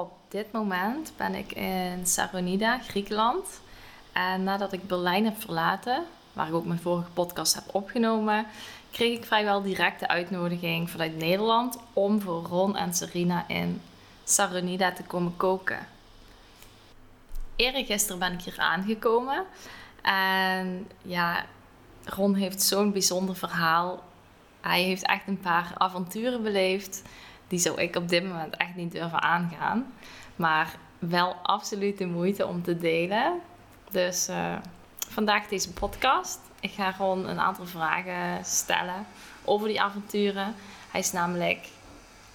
Op dit moment ben ik in Saronida, Griekenland. En nadat ik Berlijn heb verlaten, waar ik ook mijn vorige podcast heb opgenomen, kreeg ik vrijwel direct de uitnodiging vanuit Nederland om voor Ron en Serena in Saronida te komen koken. Eergisteren ben ik hier aangekomen. En ja, Ron heeft zo'n bijzonder verhaal. Hij heeft echt een paar avonturen beleefd. Die zou ik op dit moment echt niet durven aangaan. Maar wel absoluut de moeite om te delen. Dus vandaag deze podcast. Ik ga Ron een aantal vragen stellen over die avonturen. Hij is namelijk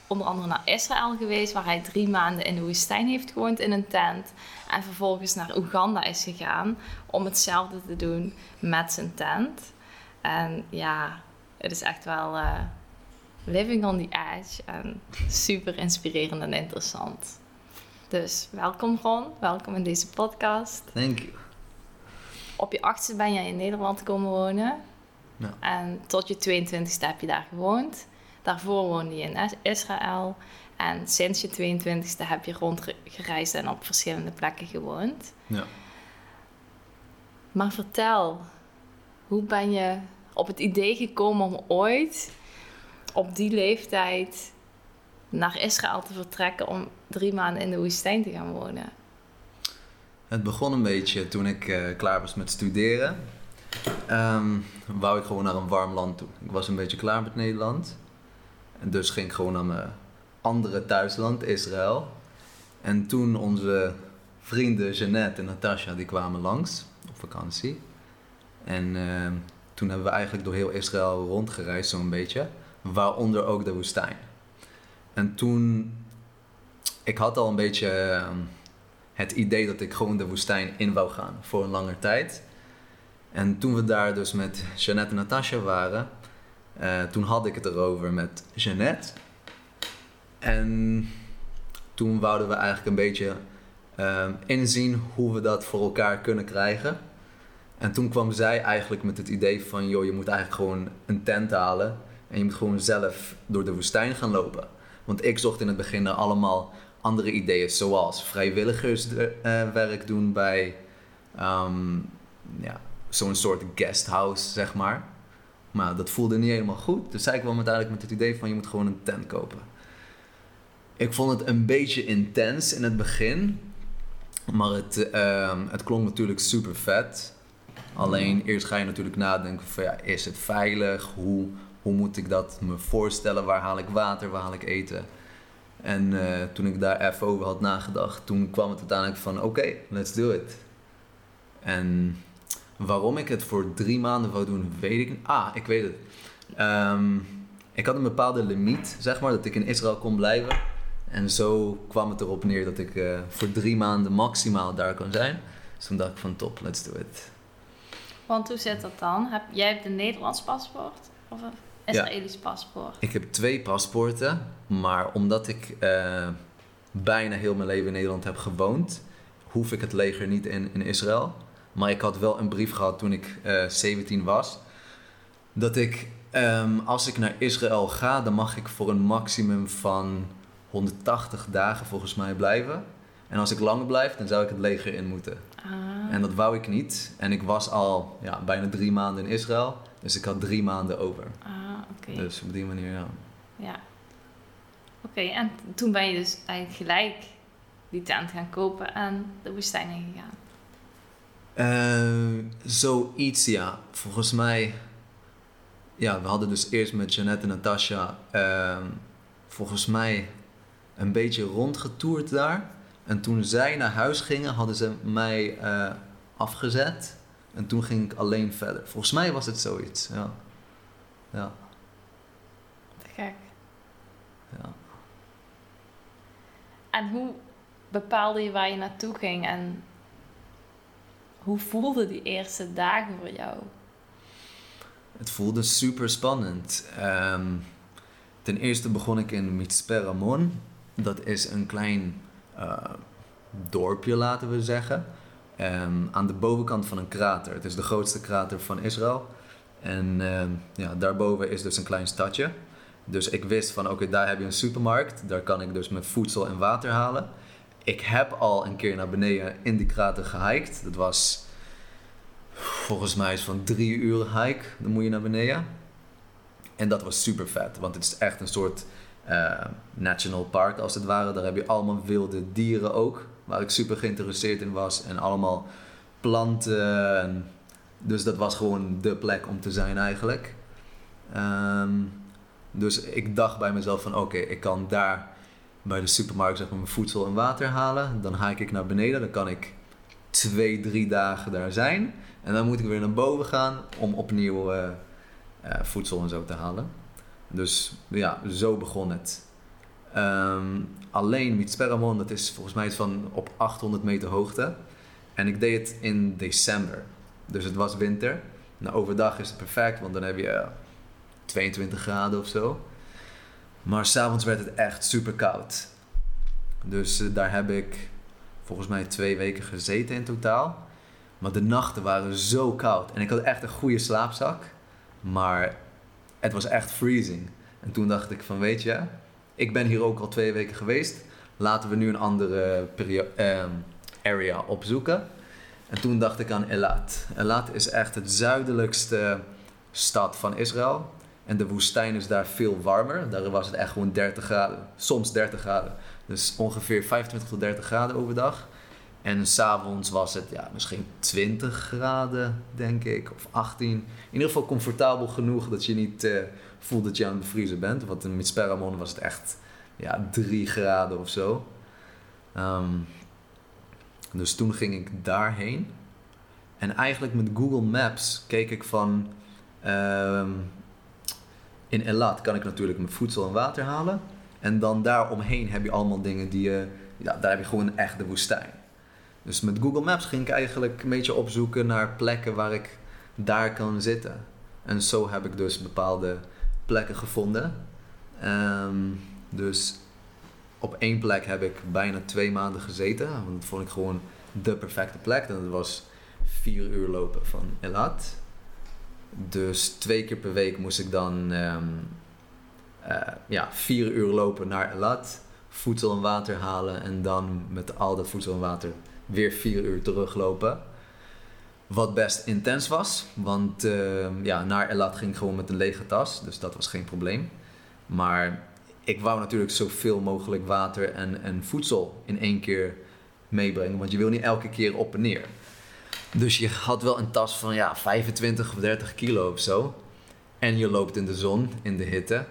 onder andere naar Israël geweest, waar hij 3 maanden in de woestijn heeft gewoond in een tent. En vervolgens naar Oeganda is gegaan om hetzelfde te doen met zijn tent. En ja, het is echt wel living on the edge en super inspirerend en interessant. Dus welkom Ron, welkom in deze podcast. Thank you. Op je 8e ben jij in Nederland komen wonen. Ja. En tot je 22e heb je daar gewoond. Daarvoor woonde je in Israël. En sinds je 22e heb je rondgereisd en op verschillende plekken gewoond. Ja. Maar vertel, hoe ben je op het idee gekomen om ooit op die leeftijd naar Israël te vertrekken om 3 maanden in de woestijn te gaan wonen? Het begon een beetje toen ik klaar was met studeren. Wou ik gewoon naar een warm land toe. Ik was een beetje klaar met Nederland. En dus ging ik gewoon naar mijn andere thuisland, Israël. En toen onze vrienden Jeannette en Natasha, die kwamen langs op vakantie. En toen hebben we eigenlijk door heel Israël rondgereisd zo'n beetje. Waaronder ook de woestijn. En toen, ik had al een beetje het idee dat ik gewoon de woestijn in wou gaan voor een langere tijd. En toen we daar dus met Jeannette en Natasha waren, toen had ik het erover met Jeannette. En toen wouden we eigenlijk een beetje inzien hoe we dat voor elkaar kunnen krijgen. En toen kwam zij eigenlijk met het idee van, joh, je moet eigenlijk gewoon een tent halen. En je moet gewoon zelf door de woestijn gaan lopen. Want ik zocht in het begin naar allemaal andere ideeën, zoals vrijwilligerswerk doen bij zo'n soort guesthouse, zeg maar. Maar dat voelde niet helemaal goed. Dus zij kwam uiteindelijk met het idee van, je moet gewoon een tent kopen. Ik vond het een beetje intens in het begin. Maar het klonk natuurlijk super vet. Alleen eerst ga je natuurlijk nadenken van, ja, is het veilig? Hoe moet ik dat me voorstellen? Waar haal ik water? Waar haal ik eten? En toen ik daar even over had nagedacht, toen kwam het uiteindelijk van, oké, let's do it. En waarom ik het voor 3 maanden wou doen, weet ik niet. Ik weet het. Ik had een bepaalde limiet, zeg maar, dat ik in Israël kon blijven. En zo kwam het erop neer dat ik voor 3 maanden maximaal daar kon zijn. Dus toen dacht ik van, top, let's do it. Want hoe zit dat dan? Jij hebt een Nederlands paspoort of een Israëlisch paspoort? Ik heb 2 paspoorten, maar omdat ik bijna heel mijn leven in Nederland heb gewoond, hoef ik het leger niet in Israël. Maar ik had wel een brief gehad toen ik 17 was, dat ik, als ik naar Israël ga, dan mag ik voor een maximum van 180 dagen volgens mij blijven. En als ik langer blijf, dan zou ik het leger in moeten. Ah. En dat wou ik niet. En ik was al bijna 3 maanden in Israël. Dus ik had 3 maanden over. Ah, oké. Dus op die manier, ja. Ja. Oké, en toen ben je dus eigenlijk gelijk die tent gaan kopen en de woestijn in gegaan. Zoiets, ja. Volgens mij, ja, we hadden dus eerst met Jeannette en Natasha volgens mij een beetje rondgetoerd daar. En toen zij naar huis gingen, hadden ze mij afgezet. En toen ging ik alleen verder. Volgens mij was het zoiets, ja. Ja. Te gek. Ja. En hoe bepaalde je waar je naartoe ging? En hoe voelden die eerste dagen voor jou? Het voelde super spannend. Ten eerste begon ik in Mitspe Ramon. Dat is een klein dorpje, laten we zeggen. Aan de bovenkant van een krater. Het is de grootste krater van Israël. En daarboven is dus een klein stadje. Dus ik wist van, oké, daar heb je een supermarkt. Daar kan ik dus mijn voedsel en water halen. Ik heb al een keer naar beneden in de krater gehiked. Dat was volgens mij is van 3 uur hike. Dan moet je naar beneden. En dat was super vet. Want het is echt een soort national park als het ware. Daar heb je allemaal wilde dieren ook. Waar ik super geïnteresseerd in was. En allemaal planten. Dus dat was gewoon de plek om te zijn eigenlijk. Dus ik dacht bij mezelf van oké, ik kan daar bij de supermarkt zeg maar mijn voedsel en water halen. Dan hike ik naar beneden. Dan kan ik 2-3 dagen daar zijn. En dan moet ik weer naar boven gaan om opnieuw voedsel en zo te halen. Dus ja, zo begon het. Alleen Mitspe Ramon, dat is volgens mij van op 800 meter hoogte. En ik deed het in december. Dus het was winter. Nou, overdag is het perfect, want dan heb je 22 graden of zo. Maar 's avonds werd het echt super koud. Dus daar heb ik volgens mij 2 weken gezeten in totaal. Maar de nachten waren zo koud. En ik had echt een goede slaapzak. Maar het was echt freezing. En toen dacht ik van weet je, ik ben hier ook al 2 weken geweest. Laten we nu een andere area opzoeken. En toen dacht ik aan Elat. Elat is echt het zuidelijkste stad van Israël. En de woestijn is daar veel warmer. Daar was het echt gewoon 30 graden. Soms 30 graden. Dus ongeveer 25 tot 30 graden overdag. En 's avonds was het misschien 20 graden, denk ik. Of 18. In ieder geval comfortabel genoeg dat je niet voelt dat je aan het bevriezen bent. Want in Mitspe Ramon was het echt 3 graden of zo. Dus toen ging ik daarheen. En eigenlijk met Google Maps keek ik van... in Elat kan ik natuurlijk mijn voedsel en water halen. En dan daaromheen heb je allemaal dingen die je... daar heb je gewoon echt de woestijn. Dus met Google Maps ging ik eigenlijk een beetje opzoeken naar plekken waar ik daar kan zitten. En zo heb ik dus bepaalde plekken gevonden. Dus op 1 plek heb ik bijna 2 maanden gezeten. Want dat vond ik gewoon de perfecte plek. En dat was 4 uur lopen van Elat. Dus 2 keer per week moest ik dan 4 uur lopen naar Elat, voedsel en water halen en dan met al dat voedsel en water weer 4 uur teruglopen. Wat best intens was, want naar Elat ging ik gewoon met een lege tas, dus dat was geen probleem. Maar ik wou natuurlijk zoveel mogelijk water en voedsel in 1 keer meebrengen, want je wil niet elke keer op en neer. Dus je had wel een tas van 25 of 30 kilo of zo. En je loopt in de zon, in de hitte.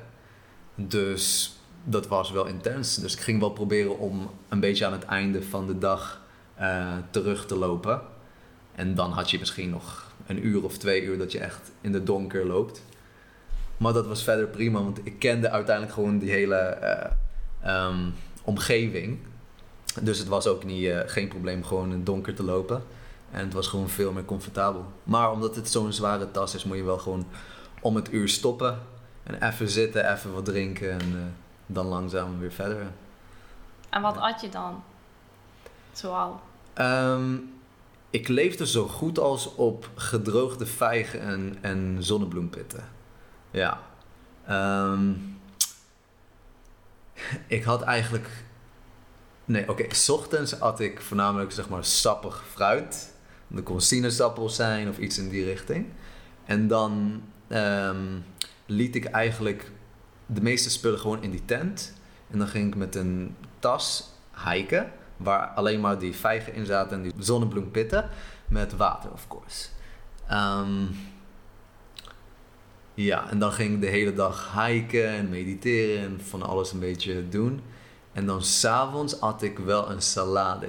Dus dat was wel intens. Dus ik ging wel proberen om een beetje aan het einde van de dag terug te lopen. En dan had je misschien nog 1 uur of 2 uur dat je echt in de donker loopt. Maar dat was verder prima, want ik kende uiteindelijk gewoon die hele omgeving. Dus het was ook niet, geen probleem gewoon in het donker te lopen. En het was gewoon veel meer comfortabel. Maar omdat het zo'n zware tas is, moet je wel gewoon om het uur stoppen. En even zitten, even wat drinken en dan langzaam weer verder. En wat at je dan? Zoal? Ik leefde zo goed als op gedroogde vijgen en zonnebloempitten. Ja. Ik had eigenlijk... ochtends at ik voornamelijk zeg maar sappig fruit. Dat kon sinaasappel zijn of iets in die richting. En dan liet ik eigenlijk de meeste spullen gewoon in die tent. En dan ging ik met een tas hiken. Waar alleen maar die vijgen in zaten en die zonnebloempitten. Met water, of course. En dan ging ik de hele dag hiken en mediteren. En van alles een beetje doen. En dan 's avonds at ik wel een salade,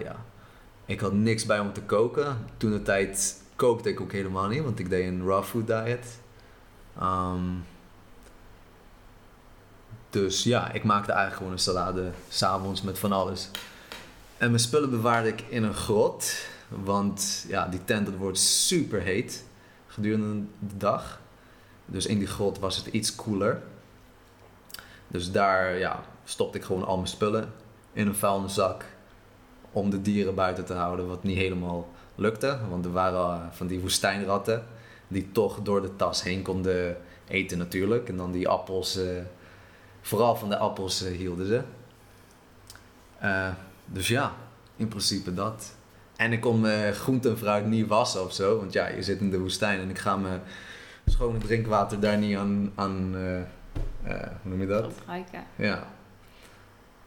Ik had niks bij om te koken. Toentertijd kookte ik ook helemaal niet, want ik deed een raw food diet. Ik maakte eigenlijk gewoon een salade 's avonds met van alles. En mijn spullen bewaarde ik in een grot, want die tent dat wordt super heet gedurende de dag. Dus in die grot was het iets koeler. Dus daar, stopte ik gewoon al mijn spullen in een vuilniszak om de dieren buiten te houden, wat niet helemaal lukte. Want er waren van die woestijnratten die toch door de tas heen konden eten natuurlijk. En dan die appels, vooral van de appels hielden ze. Dus in principe dat. En ik kon mijn groente en fruit niet wassen of zo. Want ja, je zit in de woestijn en ik ga mijn schone drinkwater daar niet aan hoe noem je dat? Opruiken. Ja.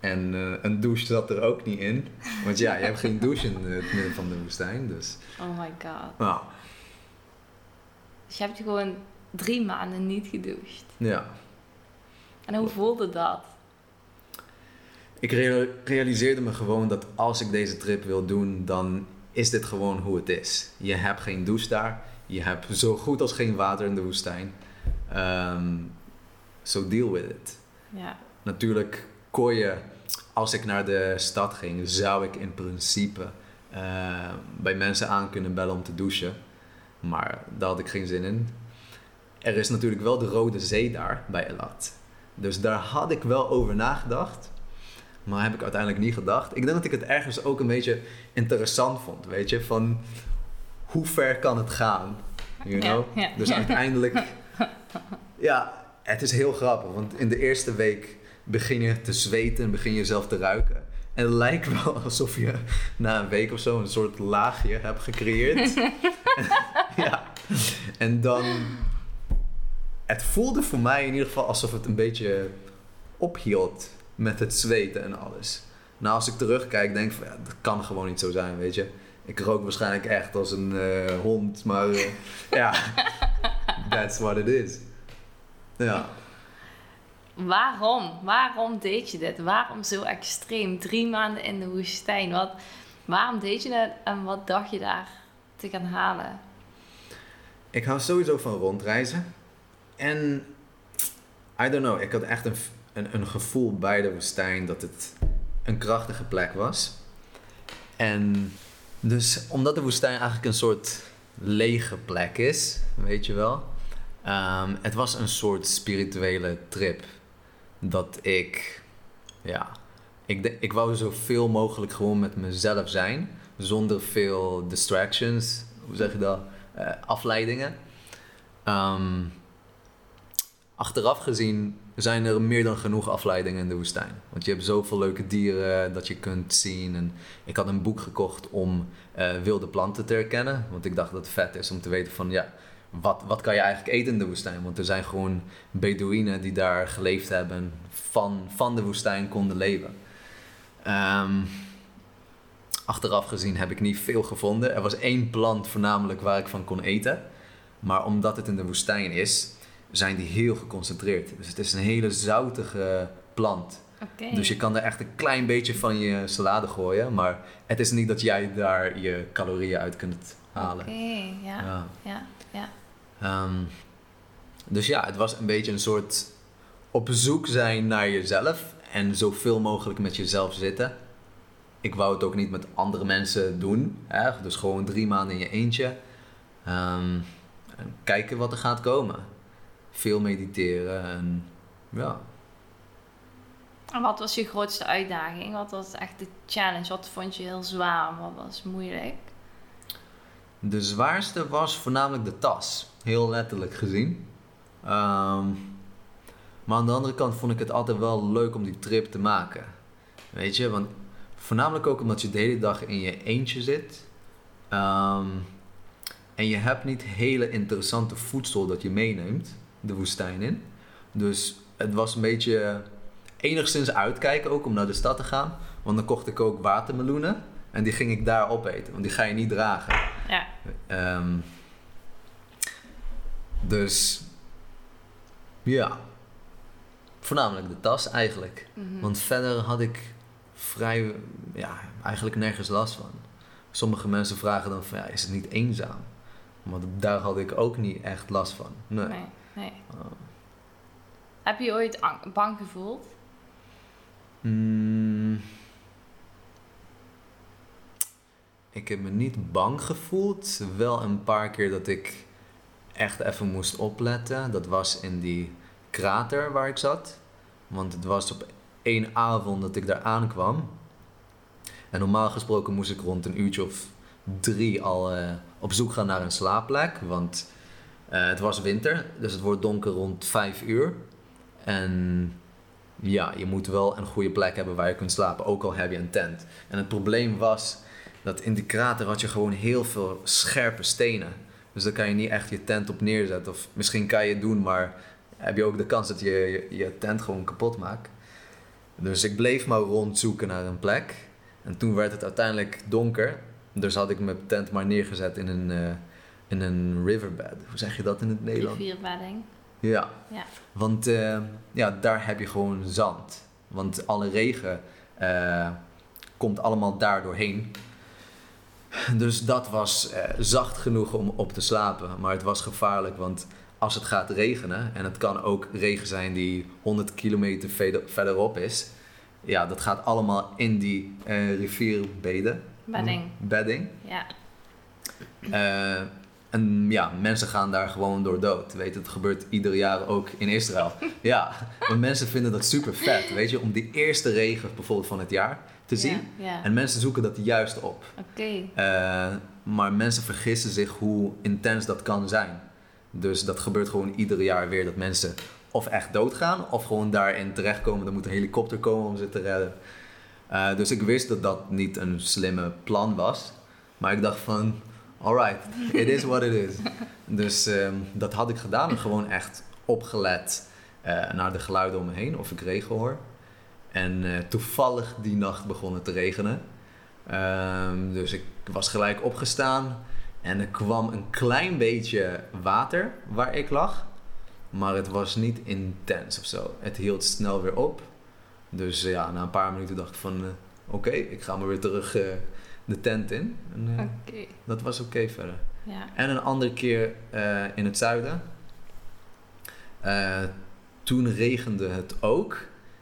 En een douche zat er ook niet in. Want ja, je hebt geen douche in het midden van de woestijn. Dus. Oh my god. Nou. Dus je hebt je gewoon 3 maanden niet gedoucht. Ja. En hoe voelde dat? Ik realiseerde me gewoon dat als ik deze trip wil doen, dan is dit gewoon hoe het is. Je hebt geen douche daar. Je hebt zo goed als geen water in de woestijn. So deal with it. Ja. Natuurlijk kon je, als ik naar de stad ging, zou ik in principe bij mensen aan kunnen bellen om te douchen. Maar daar had ik geen zin in. Er is natuurlijk wel de Rode Zee daar bij Elat. Dus daar had ik wel over nagedacht. Maar heb ik uiteindelijk niet gedacht. Ik denk dat ik het ergens ook een beetje interessant vond. Weet je, van hoe ver kan het gaan? You know? Ja, ja. Dus uiteindelijk... Ja, het is heel grappig. Want in de eerste week begin je te zweten en begin je jezelf te ruiken. En het lijkt wel alsof je na een week of zo een soort laagje hebt gecreëerd. Ja. En dan... Het voelde voor mij in ieder geval alsof het een beetje ophield met het zweten en alles. Nou, als ik terugkijk, denk ik van ja, dat kan gewoon niet zo zijn, weet je. Ik rook waarschijnlijk echt als een hond, maar ja, that's what it is. Ja. Waarom? Waarom deed je dit? Waarom zo extreem? 3 maanden in de woestijn. Waarom deed je dat en wat dacht je daar te gaan halen? Ik hou sowieso van rondreizen. En, I don't know, ik had echt een gevoel bij de woestijn dat het een krachtige plek was. En dus, omdat de woestijn eigenlijk een soort lege plek is, weet je wel. Het was een soort spirituele trip. Dat ik, ja, ik wou zoveel mogelijk gewoon met mezelf zijn. Zonder veel distractions, hoe zeg je dat, afleidingen. Achteraf gezien zijn er meer dan genoeg afleidingen in de woestijn. Want je hebt zoveel leuke dieren dat je kunt zien. En ik had een boek gekocht om wilde planten te herkennen. Want ik dacht dat het vet is om te weten van ja, wat kan je eigenlijk eten in de woestijn? Want er zijn gewoon Bedouinen die daar geleefd hebben en van de woestijn konden leven. Achteraf gezien heb ik niet veel gevonden. Er was 1 plant voornamelijk waar ik van kon eten. Maar omdat het in de woestijn is... zijn die heel geconcentreerd. Dus het is een hele zoutige plant. Okay. Dus je kan er echt een klein beetje van je salade gooien. Maar het is niet dat jij daar je calorieën uit kunt halen. Oké, ja. Ja. Ja, ja. Dus ja, het was een beetje een soort op zoek zijn naar jezelf. En zoveel mogelijk met jezelf zitten. Ik wou het ook niet met andere mensen doen. Hè? Dus gewoon 3 maanden in je eentje. En kijken wat er gaat komen. Veel mediteren en ja. En wat was je grootste uitdaging? Wat was echt de challenge? Wat vond je heel zwaar? Wat was moeilijk? De zwaarste was voornamelijk de tas. Heel letterlijk gezien. Maar aan de andere kant vond ik het altijd wel leuk om die trip te maken. Weet je, want voornamelijk ook omdat je de hele dag in je eentje zit. En je hebt niet hele interessante voedsel dat je meeneemt. De woestijn in. Dus het was een beetje enigszins uitkijken ook om naar de stad te gaan. Want dan kocht ik ook watermeloenen. En die ging ik daar opeten. Want die ga je niet dragen. Ja. Dus ja. Voornamelijk de tas eigenlijk. Mm-hmm. Want verder had ik vrij, ja, eigenlijk nergens last van. Sommige mensen vragen dan van ja, is het niet eenzaam? Want daar had ik ook niet echt last van. Nee. Nee. Heb je ooit bang gevoeld? Ik heb me niet bang gevoeld. Wel een paar keer dat ik echt even moest opletten. Dat was in die krater waar ik zat. Want het was op 1 avond dat ik daar aankwam. En normaal gesproken moest ik rond 1 uurtje of 3 al op zoek gaan naar een slaapplek. Want... het was winter, dus het wordt donker rond 5 uur. En Ja, je moet wel een goede plek hebben waar je kunt slapen, ook al heb je een tent. En het probleem was dat in die krater had je gewoon heel veel scherpe stenen. Dus daar kan je niet echt je tent op neerzetten. Of misschien kan je het doen, maar heb je ook de kans dat je tent gewoon kapot maakt. Dus ik bleef maar rondzoeken naar een plek. En toen werd het uiteindelijk donker. Dus had ik mijn tent maar neergezet in een riverbed. Hoe zeg je dat in het Nederlands? Rivierbedding. Ja. Want daar heb je gewoon zand. Want alle regen komt allemaal daar doorheen. Dus dat was zacht genoeg om op te slapen. Maar het was gevaarlijk, want als het gaat regenen... en het kan ook regen zijn die 100 kilometer verderop is... ja, dat gaat allemaal in die rivierbeden. Bedding. Ja. En ja, mensen gaan daar gewoon door dood. Weet je, het gebeurt ieder jaar ook in Israël. Ja, want mensen vinden dat super vet, weet je. Om die eerste regen bijvoorbeeld van het jaar te zien. Yeah. En mensen zoeken dat juist op. Okay. Maar mensen vergissen zich hoe intens dat kan zijn. Dus dat gebeurt gewoon ieder jaar weer. Dat mensen of echt doodgaan of gewoon daarin terechtkomen. Er moet een helikopter komen om ze te redden. Dus ik wist dat dat niet een slimme plan was. Maar ik dacht van... Alright, it is what it is. Dus dat had ik gedaan. En gewoon echt opgelet naar de geluiden om me heen. Of ik regen hoor. En toevallig die nacht begon het te regenen. Dus ik was gelijk opgestaan. En er kwam een klein beetje water waar ik lag. Maar het was niet intens of zo. Het hield snel weer op. Dus na een paar minuten dacht ik van... Oké, ik ga maar weer terug... de tent in. En, dat was oké verder. Ja. En een andere keer in het zuiden. Toen regende het ook.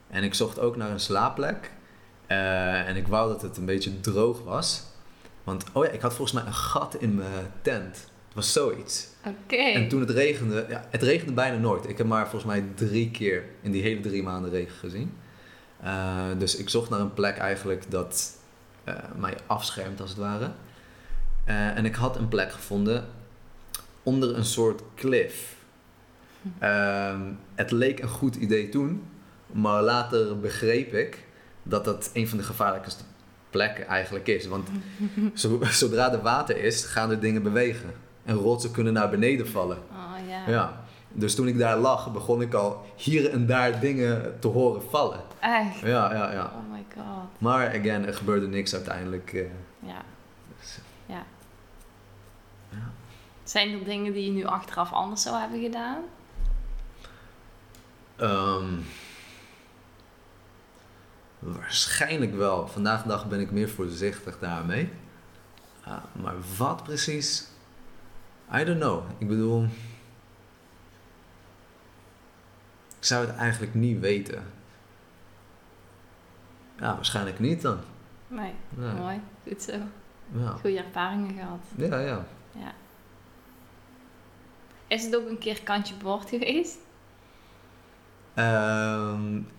En ik zocht ook naar een slaapplek. En ik wou dat het een beetje droog was. Want ik had volgens mij een gat in mijn tent. Het was zoiets. Okay. En toen het regende... Ja, het regende bijna nooit. Ik heb maar volgens mij 3 keer in die hele 3 maanden regen gezien. Dus ik zocht naar een plek eigenlijk dat... mij afschermt als het ware. En ik had een plek gevonden onder een soort klif. Het leek een goed idee toen, maar later begreep ik dat dat een van de gevaarlijkste plekken eigenlijk is. Want zodra er water is, gaan er dingen bewegen. En rotsen kunnen naar beneden vallen. Oh, yeah. Ja. Dus toen ik daar lag, begon ik al hier en daar dingen te horen vallen. Echt? Ja. Oh my god. Maar again, er gebeurde niks uiteindelijk. Ja. Dus. Ja. Zijn er dingen die je nu achteraf anders zou hebben gedaan? Waarschijnlijk wel. Vandaag de dag ben ik meer voorzichtig daarmee. Maar wat precies? I don't know. Ik bedoel... Ik zou het eigenlijk niet weten. Ja, waarschijnlijk niet dan. Nee. Mooi. Goed zo. Ja. Goede ervaringen gehad. Ja. Is het ook een keer kantje boord geweest?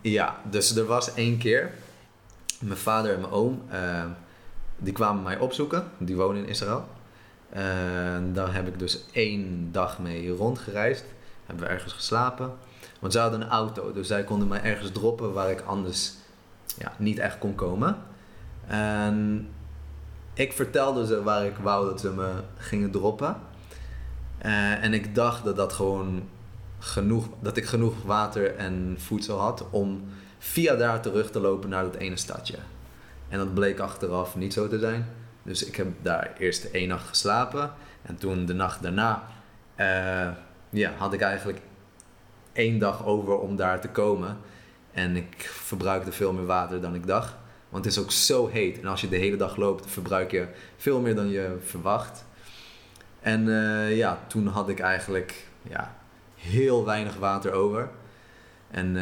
Ja, dus er was 1 keer. Mijn vader en mijn oom, die kwamen mij opzoeken. Die wonen in Israël. Daar heb ik dus 1 dag mee rondgereisd. Hebben we ergens geslapen. Want zij hadden een auto, dus zij konden mij ergens droppen waar ik anders niet echt kon komen. En ik vertelde ze waar ik wou dat ze me gingen droppen. En ik dacht dat dat ik genoeg water en voedsel had om via daar terug te lopen naar dat ene stadje. En dat bleek achteraf niet zo te zijn. Dus ik heb daar eerst 1 nacht geslapen. En toen de nacht daarna had ik eigenlijk 1 dag over om daar te komen. En ik verbruikte veel meer water dan ik dacht. Want het is ook zo heet. En als je de hele dag loopt, verbruik je veel meer dan je verwacht. En toen had ik eigenlijk heel weinig water over. En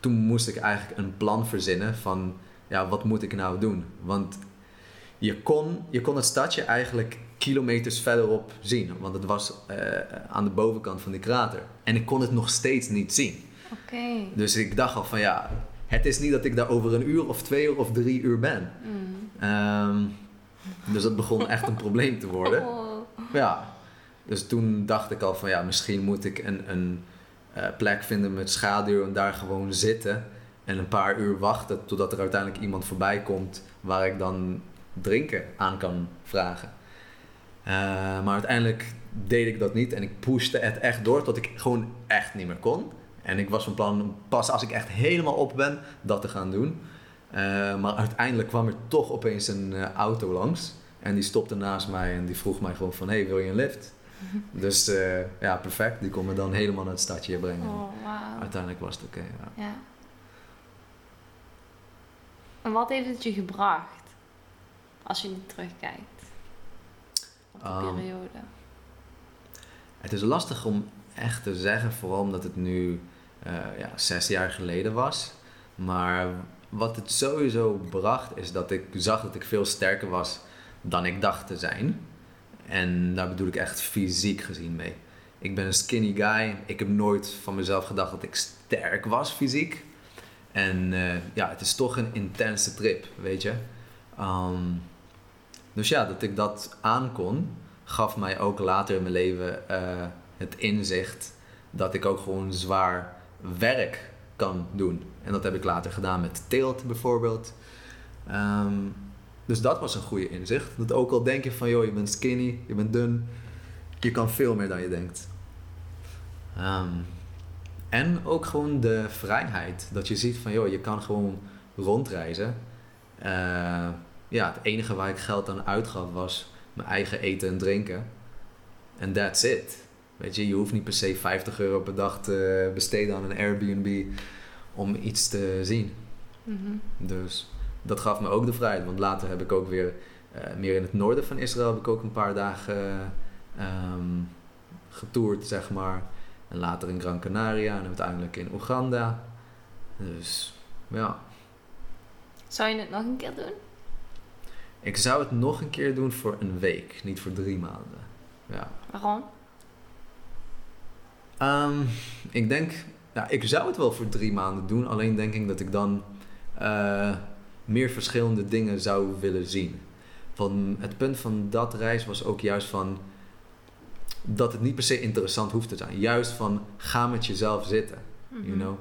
toen moest ik eigenlijk een plan verzinnen van... wat moet ik nou doen? Want je kon het stadje eigenlijk... kilometers verderop zien. Want het was aan de bovenkant van die krater. En ik kon het nog steeds niet zien. Okay. Dus ik dacht al van het is niet dat ik daar over 1 uur of 2 uur of 3 uur ben. Dus dat begon echt een probleem te worden. Ja. Dus toen dacht ik al van misschien moet ik een plek vinden met schaduw en daar gewoon zitten en een paar uur wachten totdat er uiteindelijk iemand voorbij komt waar ik dan drinken aan kan vragen. Maar uiteindelijk deed ik dat niet en ik pushte het echt door tot ik gewoon echt niet meer kon. En ik was van plan pas als ik echt helemaal op ben dat te gaan doen. Maar uiteindelijk kwam er toch opeens een auto langs. En die stopte naast mij en die vroeg mij gewoon van... Hey, wil je een lift? Dus ja, perfect. Die kon me dan helemaal naar het stadje brengen. Oh, wow. Uiteindelijk was het oké. Ja. Ja. En wat heeft het je gebracht? Als je niet terugkijkt. Op die periode. Het is lastig om echt te zeggen. Vooral omdat het nu 6 jaar geleden was. Maar wat het sowieso bracht is dat ik zag dat ik veel sterker was dan ik dacht te zijn. En daar bedoel ik echt fysiek gezien mee. Ik ben een skinny guy. Ik heb nooit van mezelf gedacht dat ik sterk was fysiek. En het is toch een intense trip, weet je. Dus ja, dat ik dat aankon, gaf mij ook later in mijn leven het inzicht dat ik ook gewoon zwaar werk kan doen. En dat heb ik later gedaan met teelt bijvoorbeeld. Dus dat was een goede inzicht. Dat ook al denk je van, joh, je bent skinny, je bent dun. Je kan veel meer dan je denkt. En ook gewoon de vrijheid. Dat je ziet van, joh, je kan gewoon rondreizen. Het enige waar ik geld aan uitgaf was mijn eigen eten en drinken. En that's it. Weet je, je hoeft niet per se €50 per dag te besteden aan een Airbnb om iets te zien. Mm-hmm. Dus dat gaf me ook de vrijheid. Want later heb ik ook weer meer in het noorden van Israël heb ik ook een paar dagen getoerd, zeg maar. En later in Gran Canaria en uiteindelijk in Oeganda. Dus ja. Zou je het nog een keer doen? Ik zou het nog een keer doen voor een week, niet voor 3 maanden. Ja. Waarom? Ik denk, ik zou het wel voor 3 maanden doen. Alleen denk ik dat ik dan meer verschillende dingen zou willen zien. Van het punt van dat reis was ook juist van dat het niet per se interessant hoeft te zijn. Juist van ga met jezelf zitten. Mm-hmm. You know?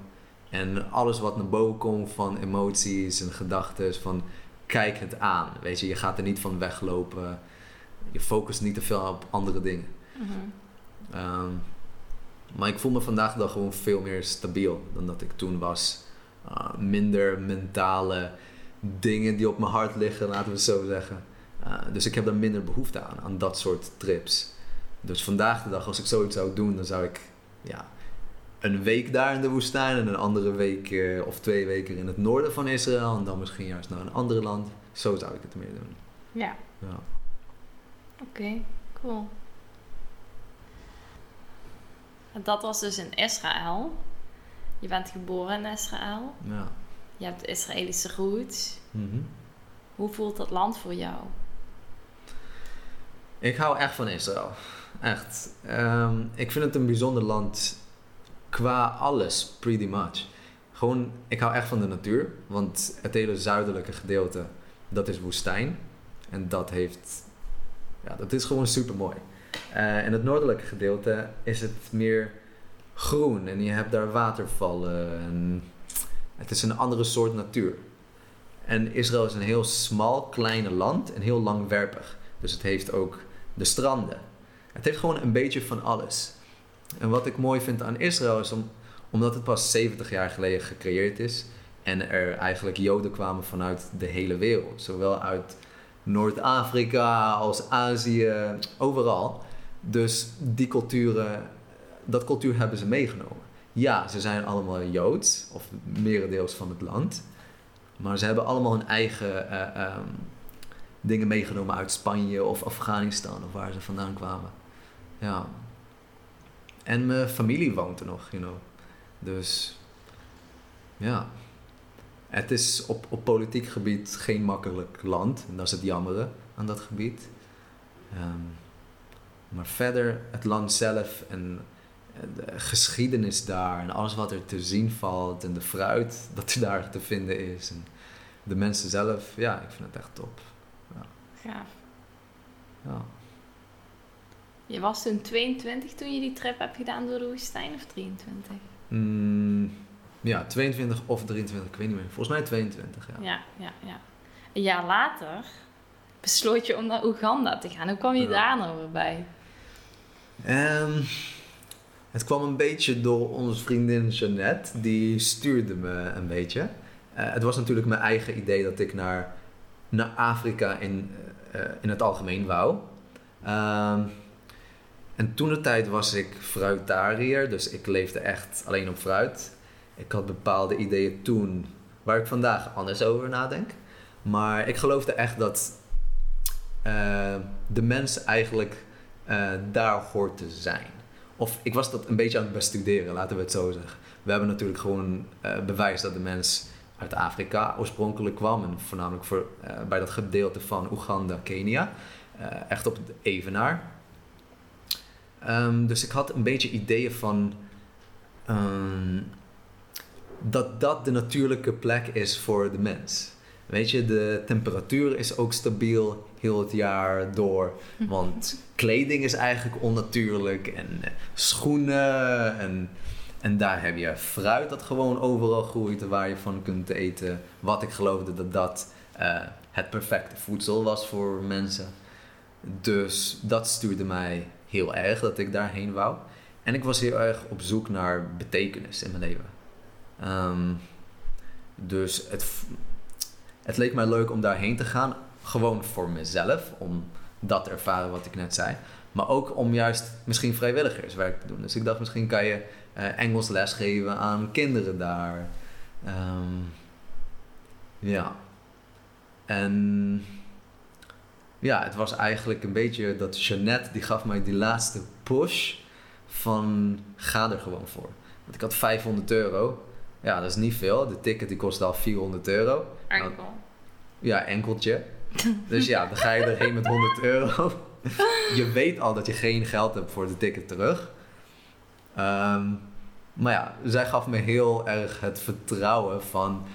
En alles wat naar boven komt van emoties en gedachten, van kijk het aan. Weet je, je gaat er niet van weglopen. Je focust niet te veel op andere dingen. Mm-hmm. Maar ik voel me vandaag de dag gewoon veel meer stabiel dan dat ik toen was. Minder mentale dingen die op mijn hart liggen, laten we het zo zeggen. Dus ik heb daar minder behoefte aan dat soort trips. Dus vandaag de dag, als ik zoiets zou doen, dan zou ik een week daar in de woestijn en een andere week of 2 weken in het noorden van Israël. En dan misschien juist naar een ander land. Zo zou ik het meer doen. Ja. Ja. Oké, cool. Dat was dus in Israël. Je bent geboren in Israël. Ja. Je hebt Israëlische roots. Mm-hmm. Hoe voelt dat land voor jou? Ik hou echt van Israël. Echt. Ik vind het een bijzonder land qua alles, pretty much. Gewoon, ik hou echt van de natuur. Want het hele zuidelijke gedeelte, dat is woestijn. En dat heeft... Ja, dat is gewoon super mooi. In het noordelijke gedeelte is het meer groen en je hebt daar watervallen. En het is een andere soort natuur. En Israël is een heel smal, kleine land en heel langwerpig. Dus het heeft ook de stranden. Het heeft gewoon een beetje van alles. En wat ik mooi vind aan Israël is omdat het pas 70 jaar geleden gecreëerd is. En er eigenlijk Joden kwamen vanuit de hele wereld. Zowel uit Noord-Afrika als Azië, overal. Dus die culturen, dat cultuur hebben ze meegenomen. Ja, ze zijn allemaal Joods, of merendeels van het land. Maar ze hebben allemaal hun eigen dingen meegenomen uit Spanje of Afghanistan, of waar ze vandaan kwamen. Ja. En mijn familie woont er nog, you know. Dus, ja. Het is op politiek gebied geen makkelijk land. En dat is het jammere aan dat gebied. Maar verder, het land zelf en de geschiedenis daar en alles wat er te zien valt en de fruit dat er daar te vinden is. En de mensen zelf, ja, ik vind het echt top. Ja. Gaaf. Ja. Je was toen 22 toen je die trip hebt gedaan door de woestijn, of 23? Ja, 22 of 23, ik weet niet meer. Volgens mij 22, ja. Ja. Een jaar later besloot je om naar Oeganda te gaan. Hoe kwam je daar nou weer bij? Het kwam een beetje door onze vriendin Jeannette. Die stuurde me een beetje. Het was natuurlijk mijn eigen idee dat ik naar Afrika in het algemeen wou. En toentertijd was ik fruitariër, dus ik leefde echt alleen op fruit. Ik had bepaalde ideeën toen waar ik vandaag anders over nadenk. Maar ik geloofde echt dat de mens eigenlijk daar hoort te zijn. Of ik was dat een beetje aan het bestuderen, laten we het zo zeggen. We hebben natuurlijk gewoon bewijs dat de mens uit Afrika oorspronkelijk kwam. En voornamelijk bij dat gedeelte van Oeganda, Kenia. Echt op de Evenaar. Dus ik had een beetje ideeën van dat de natuurlijke plek is voor de mens. Weet je, de temperatuur is ook stabiel heel het jaar door. Want kleding is eigenlijk onnatuurlijk. En schoenen. En daar heb je fruit dat gewoon overal groeit. Waar je van kunt eten. Wat ik geloofde dat het perfecte voedsel was voor mensen. Dus dat stuurde mij heel erg dat ik daarheen wou. En ik was heel erg op zoek naar betekenis in mijn leven. Dus het leek mij leuk om daarheen te gaan. Gewoon voor mezelf. Om dat te ervaren wat ik net zei. Maar ook om juist misschien vrijwilligerswerk te doen. Dus ik dacht, misschien kan je Engels les geven aan kinderen daar. Ja. En ja, het was eigenlijk een beetje dat Jeannette, die gaf mij die laatste push van ga er gewoon voor. Want ik had €500. Ja, dat is niet veel. De ticket die kostte al €400. Enkel. Nou, ja, enkeltje. Dus ja, dan ga je erheen met €100. Je weet al dat je geen geld hebt voor de ticket terug. Maar ja, zij gaf me heel erg het vertrouwen van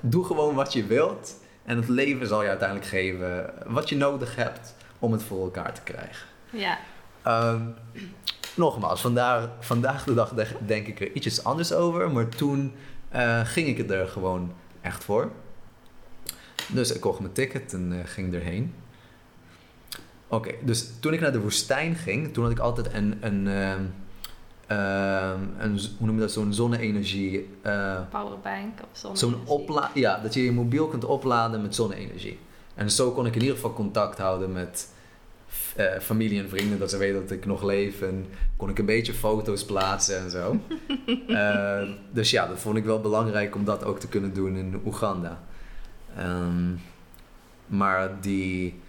doe gewoon wat je wilt. En het leven zal je uiteindelijk geven wat je nodig hebt om het voor elkaar te krijgen. Ja. Nogmaals, vandaag de dag denk ik er ietsjes anders over. Maar toen ging ik er gewoon echt voor. Dus ik kocht mijn ticket en ging erheen. Oké, dus toen ik naar de woestijn ging, toen had ik altijd een hoe noem je dat, zo'n zonne-energie. Powerbank of zonne-energie. Zo'n ja, dat je je mobiel kunt opladen met zonne-energie. En zo kon ik in ieder geval contact houden met familie en vrienden, dat ze weten dat ik nog leef. En kon ik een beetje foto's plaatsen en zo. Dus ja, dat vond ik wel belangrijk om dat ook te kunnen doen in Oeganda. Maar die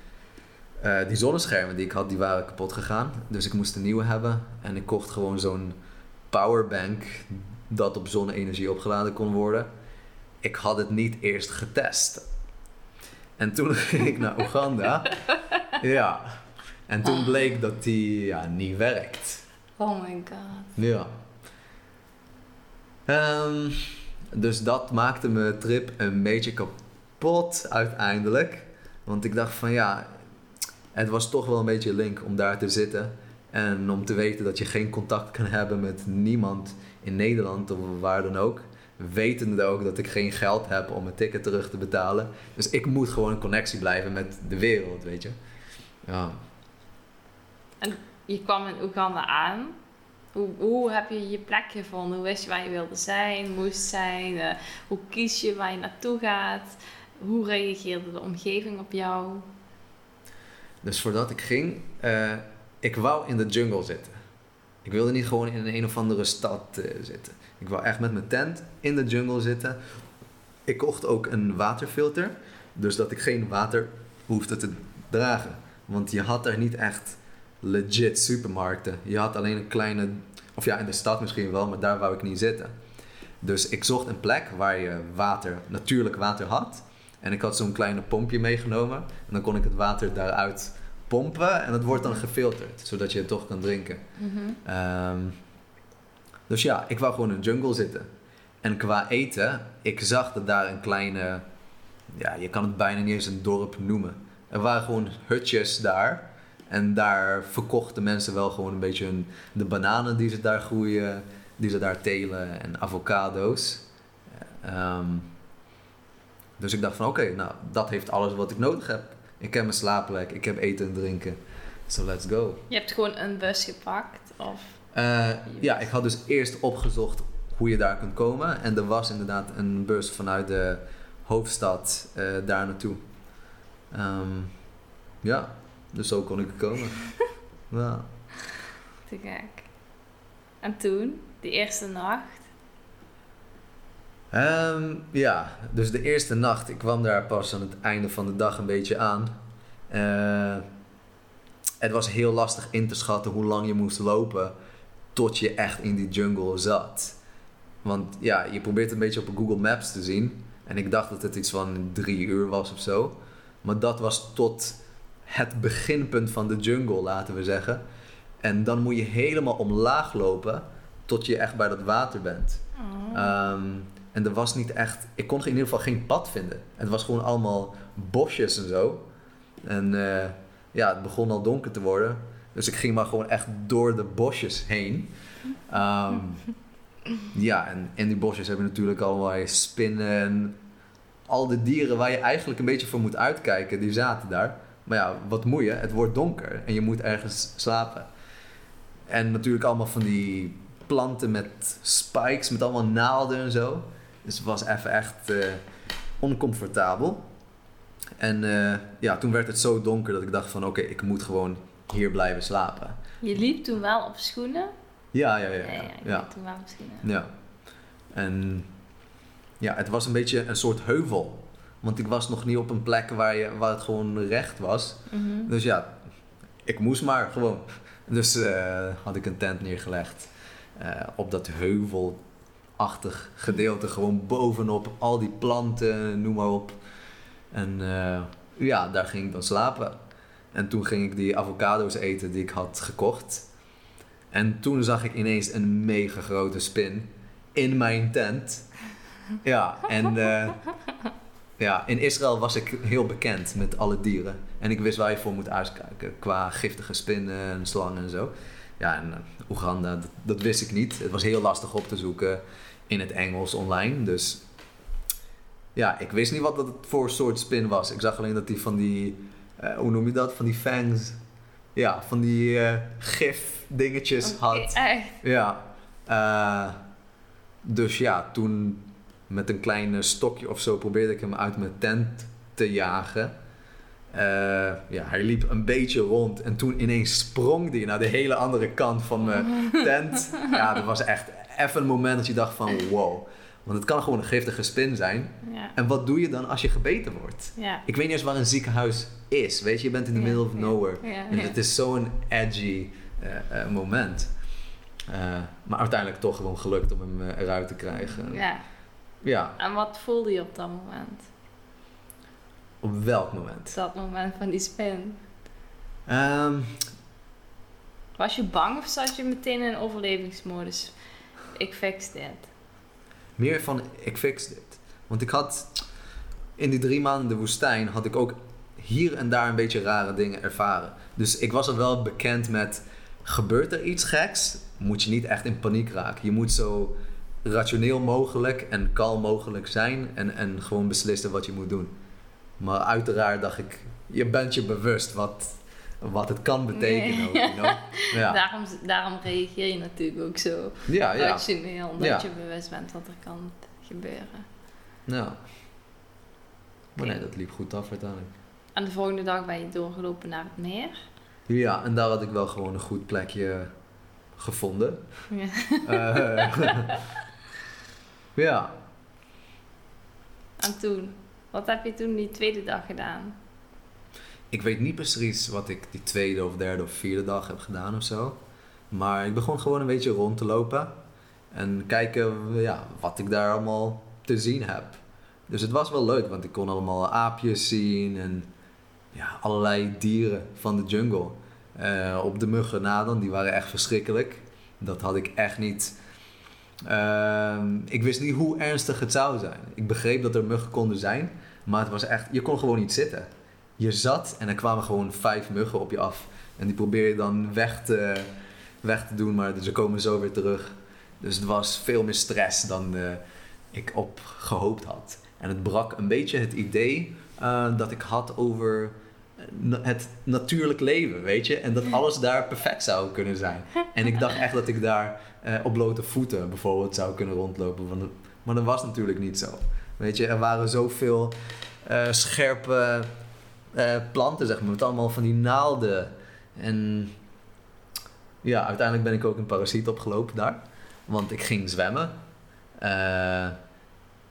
zonneschermen die ik had, die waren kapot gegaan. Dus ik moest een nieuwe hebben. En ik kocht gewoon zo'n powerbank dat op zonne-energie opgeladen kon worden. Ik had het niet eerst getest. En toen ging ik naar Oeganda. Ja. En toen bleek dat die niet werkt. Oh my god. Ja. Dus dat maakte mijn trip een beetje kapot uiteindelijk. Want ik dacht van het was toch wel een beetje link om daar te zitten. En om te weten dat je geen contact kan hebben met niemand in Nederland of waar dan ook. Wetende ook dat ik geen geld heb om mijn ticket terug te betalen. Dus ik moet gewoon in connectie blijven met de wereld, weet je. Ja. En je kwam in Oeganda aan. Hoe heb je je plek gevonden? Hoe wist je waar je wilde zijn, moest zijn? Hoe kies je waar je naartoe gaat? Hoe reageerde de omgeving op jou? Dus voordat ik ging, ik wou in de jungle zitten. Ik wilde niet gewoon in een of andere stad zitten. Ik wou echt met mijn tent in de jungle zitten. Ik kocht ook een waterfilter. Dus dat ik geen water hoefde te dragen. Want je had er niet echt legit supermarkten. Je had alleen een kleine, of ja, in de stad misschien wel, maar daar wou ik niet zitten. Dus ik zocht een plek waar je natuurlijk water had. En ik had zo'n kleine pompje meegenomen. En dan kon ik het water daaruit pompen. En dat wordt dan gefilterd, zodat je het toch kan drinken. Mm-hmm. Dus ja, ik wou gewoon in de jungle zitten. En qua eten, ik zag dat daar een kleine, je kan het bijna niet eens een dorp noemen. Er waren gewoon hutjes daar. En daar verkochten mensen wel gewoon een beetje de bananen die ze daar groeien, die ze daar telen en avocado's. Dus ik dacht van oké, nou dat heeft alles wat ik nodig heb. Ik heb mijn slaapplek, ik heb eten en drinken. So let's go. Je hebt gewoon een bus gepakt? Of? Ja, ik had dus eerst opgezocht hoe je daar kunt komen. En er was inderdaad een bus vanuit de hoofdstad daar naartoe. Ja, dus zo kon ik er komen. Ja. Te gek. En toen, die eerste nacht? Ja, dus de eerste nacht. Ik kwam daar pas aan het einde van de dag een beetje aan. Het was heel lastig in te schatten hoe lang je moest lopen tot je echt in die jungle zat. Want ja, je probeert een beetje op Google Maps te zien. En ik dacht dat het iets van 3 uur was of zo. Maar dat was tot het beginpunt van de jungle, laten we zeggen. En dan moet je helemaal omlaag lopen tot je echt bij dat water bent. Oh. En er was niet echt... Ik kon in ieder geval geen pad vinden. Het was gewoon allemaal bosjes en zo. En ja, het begon al donker te worden. Dus ik ging maar gewoon echt door de bosjes heen. Ja, en in die bosjes heb je natuurlijk allerlei spinnen. Al de dieren waar je eigenlijk een beetje voor moet uitkijken, die zaten daar. Maar ja, wat moet je? Het wordt donker en je moet ergens slapen. En natuurlijk allemaal van die planten met spikes, met allemaal naalden en zo. Dus het was even echt oncomfortabel. En ja, toen werd het zo donker dat ik dacht van oké, ik moet gewoon hier blijven slapen. Je liep toen wel op schoenen? Ja. Ik liep toen wel op schoenen. Ja. En ja, het was een beetje een soort heuvel. Want ik was nog niet op een plek waar het gewoon recht was. Mm-hmm. Dus ja, ik moest maar gewoon. Dus had ik een tent neergelegd op dat heuvelachtig gedeelte. Gewoon bovenop al die planten, noem maar op. En ja, daar ging ik dan slapen. En toen ging ik die avocado's eten die ik had gekocht. En toen zag ik ineens een mega grote spin in mijn tent. Ja, en... ja, in Israël was ik heel bekend met alle dieren. En ik wist waar je voor moet uitkijken. Qua giftige spinnen en slangen en zo. Ja, en Oeganda, dat wist ik niet. Het was heel lastig op te zoeken in het Engels online. Dus ja, ik wist niet wat dat voor soort spin was. Ik zag alleen dat die van die... hoe noem je dat? Van die fangs. Ja, van die gif dingetjes had. Echt? Ja. Dus ja, toen... Met een klein stokje of zo probeerde ik hem uit mijn tent te jagen. Ja, hij liep een beetje rond. En toen ineens sprong hij naar de hele andere kant van mijn tent. Ja, dat was echt even een moment dat je dacht van wow. Want het kan gewoon een giftige spin zijn. Ja. En wat doe je dan als je gebeten wordt? Ja. Ik weet niet eens waar een ziekenhuis is. Weet je, je bent in the middle of nowhere. Ja. En het is zo'n edgy moment. Maar uiteindelijk toch gewoon gelukt om hem eruit te krijgen. Ja. Ja. En wat voelde je op dat moment? Op welk moment? Dat moment van die spin. Was je bang of zat je meteen in overlevingsmodus? Ik fix dit. Meer van ik fix dit. Want ik had in die 3 maanden de woestijn had ik ook hier en daar een beetje rare dingen ervaren. Dus ik was er wel bekend met gebeurt er iets geks? Moet je niet echt in paniek raken. Je moet zo... rationeel mogelijk en kalm mogelijk zijn en gewoon beslissen wat je moet doen. Maar uiteraard dacht ik, je bent je bewust wat het kan betekenen. Nee. Ook, you know? Ja. Daarom reageer je natuurlijk ook zo rationeel, omdat je bewust bent wat er kan gebeuren. Nou, maar nee, dat liep goed af uiteindelijk. En de volgende dag ben je doorgelopen naar het meer? Ja, en daar had ik wel gewoon een goed plekje gevonden. Ja. Ja. En toen? Wat heb je toen die tweede dag gedaan? Ik weet niet precies wat ik die tweede of derde of vierde dag heb gedaan of zo. Maar ik begon gewoon een beetje rond te lopen. En kijken wat ik daar allemaal te zien heb. Dus het was wel leuk, want ik kon allemaal aapjes zien. En ja, allerlei dieren van de jungle. Op de muggen na dan, die waren echt verschrikkelijk. Dat had ik echt niet... ik wist niet hoe ernstig het zou zijn. Ik begreep dat er muggen konden zijn, maar het was echt... Je kon gewoon niet zitten. Je zat en er kwamen gewoon 5 muggen op je af. En die probeer je dan weg te doen, maar ze komen zo weer terug. Dus het was veel meer stress dan ik op gehoopt had. En het brak een beetje het idee dat ik had over het natuurlijk leven, weet je. En dat alles daar perfect zou kunnen zijn. En ik dacht echt dat ik daar op blote voeten bijvoorbeeld zou kunnen rondlopen. Maar dat was natuurlijk niet zo. Weet je, er waren zoveel scherpe planten, zeg maar. Met allemaal van die naalden. En ja, uiteindelijk ben ik ook een parasiet opgelopen daar. Want ik ging zwemmen.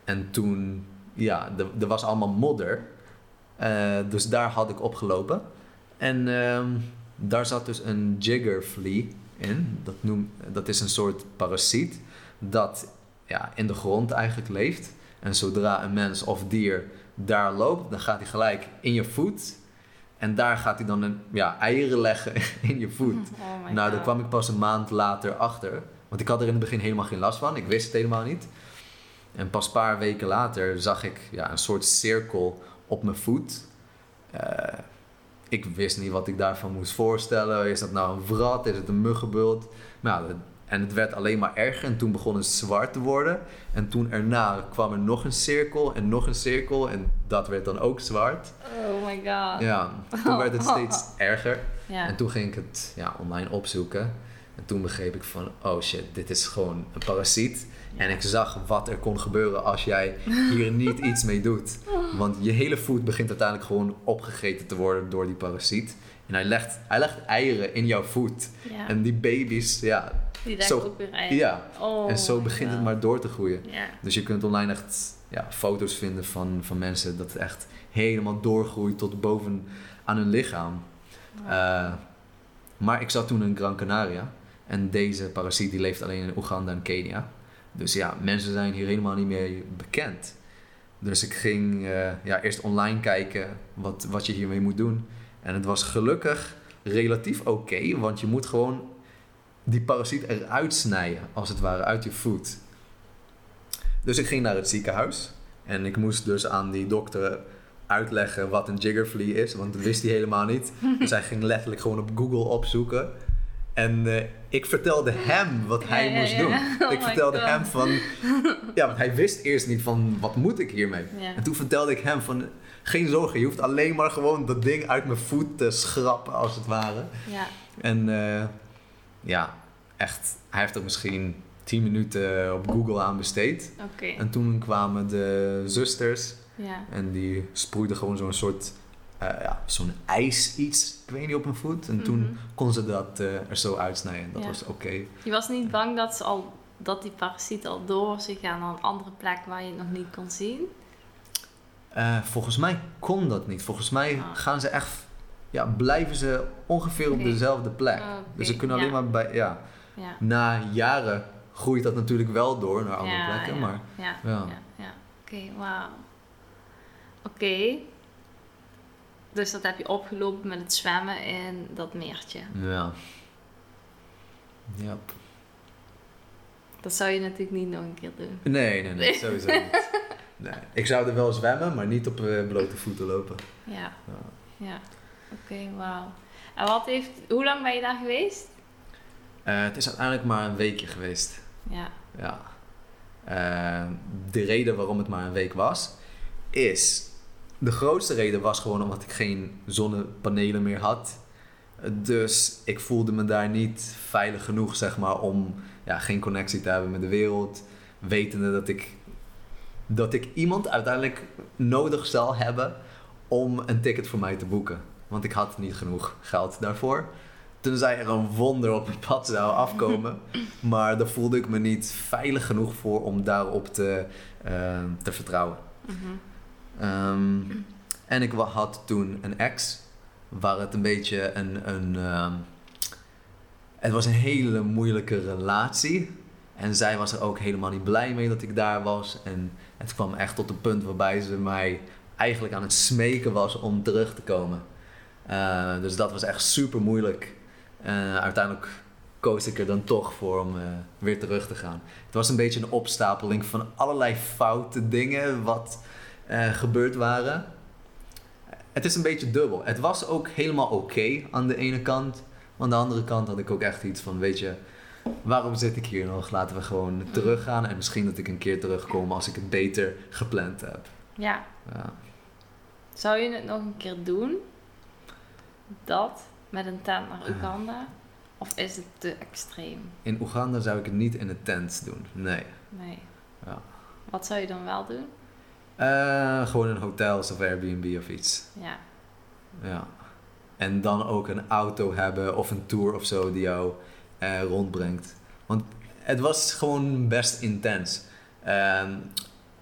En toen, ja, er was allemaal modder. Dus daar had ik opgelopen. En daar zat dus een jigger flea in. Dat is een soort parasiet dat ja, in de grond eigenlijk leeft. En zodra een mens of dier daar loopt, dan gaat hij gelijk in je voet. En daar gaat hij dan eieren leggen in je voet. Oh nou, daar kwam ik pas een maand later achter. Want ik had er in het begin helemaal geen last van. Ik wist het helemaal niet. En pas een paar weken later zag ik een soort cirkel op mijn voet. Ik wist niet wat ik daarvan moest voorstellen. Is dat nou een wrat? Is het een muggenbult? Nou, en het werd alleen maar erger. En toen begon het zwart te worden. En toen erna kwam er nog een cirkel en nog een cirkel. En dat werd dan ook zwart. Oh my god. Ja, toen werd het steeds erger. Yeah. En toen ging ik het online opzoeken. En toen begreep ik van, oh shit, dit is gewoon een parasiet. Ja. En ik zag wat er kon gebeuren als jij hier niet iets mee doet. Want je hele voet begint uiteindelijk gewoon opgegeten te worden door die parasiet. En hij legt eieren in jouw voet. Ja. En die baby's, ja. Die leggen ook weer eieren. Ja. Oh, en zo begint het maar door te groeien. Ja. Dus je kunt online echt foto's vinden van mensen dat het echt helemaal doorgroeit tot boven aan hun lichaam. Wow. Maar ik zat toen in Gran Canaria. En deze parasiet die leeft alleen in Oeganda en Kenia. Dus ja, mensen zijn hier helemaal niet meer bekend. Dus ik ging eerst online kijken wat je hiermee moet doen. En het was gelukkig relatief oké, want je moet gewoon die parasiet eruit snijden, als het ware, uit je voet. Dus ik ging naar het ziekenhuis. En ik moest dus aan die dokter uitleggen wat een jigger flea is, want dat wist hij helemaal niet. Dus hij ging letterlijk gewoon op Google opzoeken. En ik vertelde hem wat hij moest doen. Oh ik vertelde God. Hem van... Ja, want hij wist eerst niet van, wat moet ik hiermee? Yeah. En toen vertelde ik hem van, geen zorgen. Je hoeft alleen maar gewoon dat ding uit mijn voet te schrappen, als het ware. Yeah. En echt, hij heeft er misschien 10 minuten op Google aan besteed. Okay. En toen kwamen de zusters. Yeah. En die sproeiden gewoon zo'n soort... zo'n ijs iets, ik weet niet, op mijn voet. En toen kon ze dat er zo uitsnijden. Dat was oké. Je was niet bang dat die parasiet al door was gegaan naar een andere plek waar je het nog niet kon zien? Volgens mij kon dat niet. Volgens mij gaan ze echt... Ja, blijven ze ongeveer op dezelfde plek. Okay. Dus ze kunnen alleen maar bij... Ja. Ja. Na jaren groeit dat natuurlijk wel door naar andere plekken. Ja. Maar, ja. Oké, wauw. Oké. Dus dat heb je opgelopen met het zwemmen in dat meertje. Ja. Yep. Dat zou je natuurlijk niet nog een keer doen. Nee, sowieso niet. Nee. Ik zou er wel zwemmen, maar niet op blote voeten lopen. Ja. Oké, wauw. En hoe lang ben je daar geweest? Het is uiteindelijk maar een weekje geweest. Ja. De reden waarom het maar een week was, is... De grootste reden was gewoon omdat ik geen zonnepanelen meer had. Dus ik voelde me daar niet veilig genoeg, zeg maar, om geen connectie te hebben met de wereld. Wetende dat ik iemand uiteindelijk nodig zal hebben om een ticket voor mij te boeken. Want ik had niet genoeg geld daarvoor. Tenzij er een wonder op mijn pad zou afkomen. Maar daar voelde ik me niet veilig genoeg voor om daarop te vertrouwen. Mm-hmm. En ik had toen een ex, waar het een beetje het was een hele moeilijke relatie. En zij was er ook helemaal niet blij mee dat ik daar was. En het kwam echt tot een punt waarbij ze mij eigenlijk aan het smeken was om terug te komen. Dus dat was echt super moeilijk. Uiteindelijk koos ik er dan toch voor om weer terug te gaan. Het was een beetje een opstapeling van allerlei foute dingen, wat gebeurd waren. Het is een beetje dubbel. Het was ook helemaal oké aan de ene kant. Aan de andere kant had ik ook echt iets van, weet je, waarom zit ik hier nog? Laten we gewoon teruggaan en misschien dat ik een keer terugkom als ik het beter gepland heb. Ja. Ja. Zou je het nog een keer doen? Dat met een tent naar Oeganda? Of is het te extreem? In Oeganda zou ik het niet in een tent doen. Nee. Ja. Wat zou je dan wel doen? Gewoon in hotels of Airbnb of iets. Ja. En dan ook een auto hebben of een tour of zo die jou rondbrengt. Want het was gewoon best intens.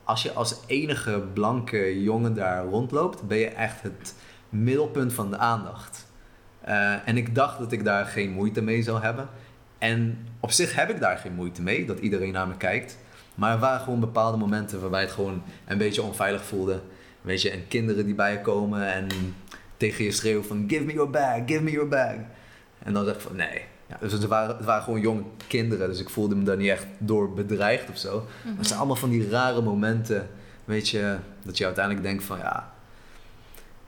Als je als enige blanke jongen daar rondloopt, ben je echt het middelpunt van de aandacht. En ik dacht dat ik daar geen moeite mee zou hebben. En op zich heb ik daar geen moeite mee, dat iedereen naar me kijkt. Maar er waren gewoon bepaalde momenten waarbij het gewoon een beetje onveilig voelde. Weet je, en kinderen die bij je komen en tegen je schreeuwen van give me your bag, give me your bag. En dan zeg ik van nee. Ja, dus het waren gewoon jonge kinderen, dus ik voelde me daar niet echt door bedreigd of zo. Mm-hmm. Het zijn allemaal van die rare momenten, weet je, dat je uiteindelijk denkt van ja,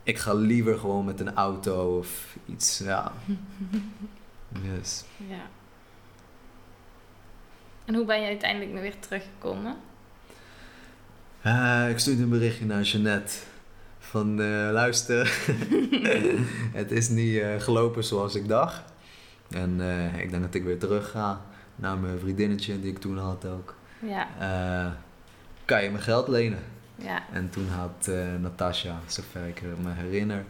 ik ga liever gewoon met een auto of iets, ja. Yes. Ja. En hoe ben je uiteindelijk nu weer teruggekomen? Ik stuurde een berichtje naar Jeannette. Van luister, het is niet gelopen zoals ik dacht. En ik denk dat ik weer terug ga naar mijn vriendinnetje die ik toen had ook. Ja. Kan je me geld lenen? Ja. En toen had Natasha, zover ik me herinner,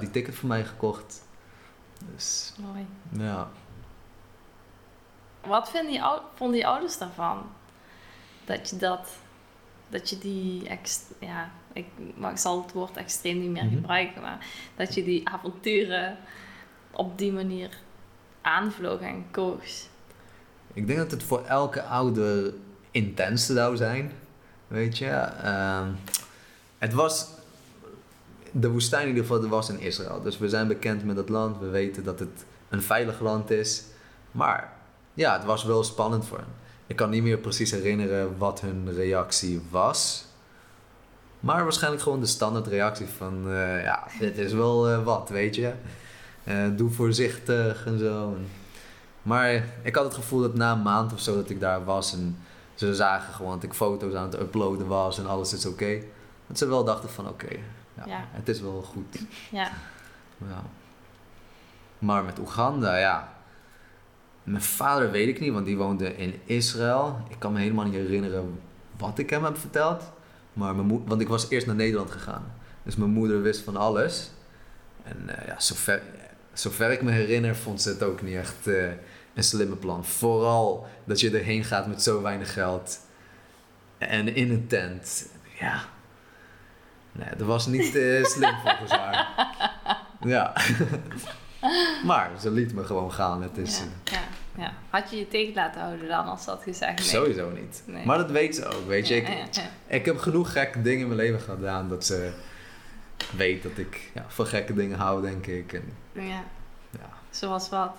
die ticket voor mij gekocht. Dus, mooi. Ja. Wat vonden die ouders daarvan? Ik zal het woord extreem niet meer gebruiken, maar dat je die avonturen op die manier aanvloog en koos. Ik denk dat het voor elke ouder intens zou zijn, weet je. Het was, de woestijn in ieder geval, dat was in Israël. Dus we zijn bekend met het land, we weten dat het een veilig land is. Maar ja, het was wel spannend voor hen. Ik kan niet meer precies herinneren wat hun reactie was. Maar waarschijnlijk gewoon de standaard reactie van dit is wel wat, weet je. Doe voorzichtig en zo. Maar ik had het gevoel dat na een maand of zo dat ik daar was en ze zagen gewoon dat ik foto's aan het uploaden was en alles is oké. Dat ze wel dachten van oké, ja, het is wel goed. Ja. Ja. Maar met Oeganda, ja. Mijn vader weet ik niet, want die woonde in Israël. Ik kan me helemaal niet herinneren wat ik hem heb verteld. Maar want ik was eerst naar Nederland gegaan. Dus mijn moeder wist van alles. En zover ik me herinner vond ze het ook niet echt een slimme plan. Vooral dat je erheen gaat met zo weinig geld. En in een tent. Ja. Nee, dat was niet slim volgens haar. Ja. Maar ze liet me gewoon gaan. Het is, ja. Had je je tegen laten houden dan als dat gezegd? Nee. Sowieso niet. Nee. Maar dat weet ze ook, weet je. Ik heb genoeg gekke dingen in mijn leven gedaan dat ze weet dat ik van gekke dingen hou, denk ik. En, ja. Zoals wat?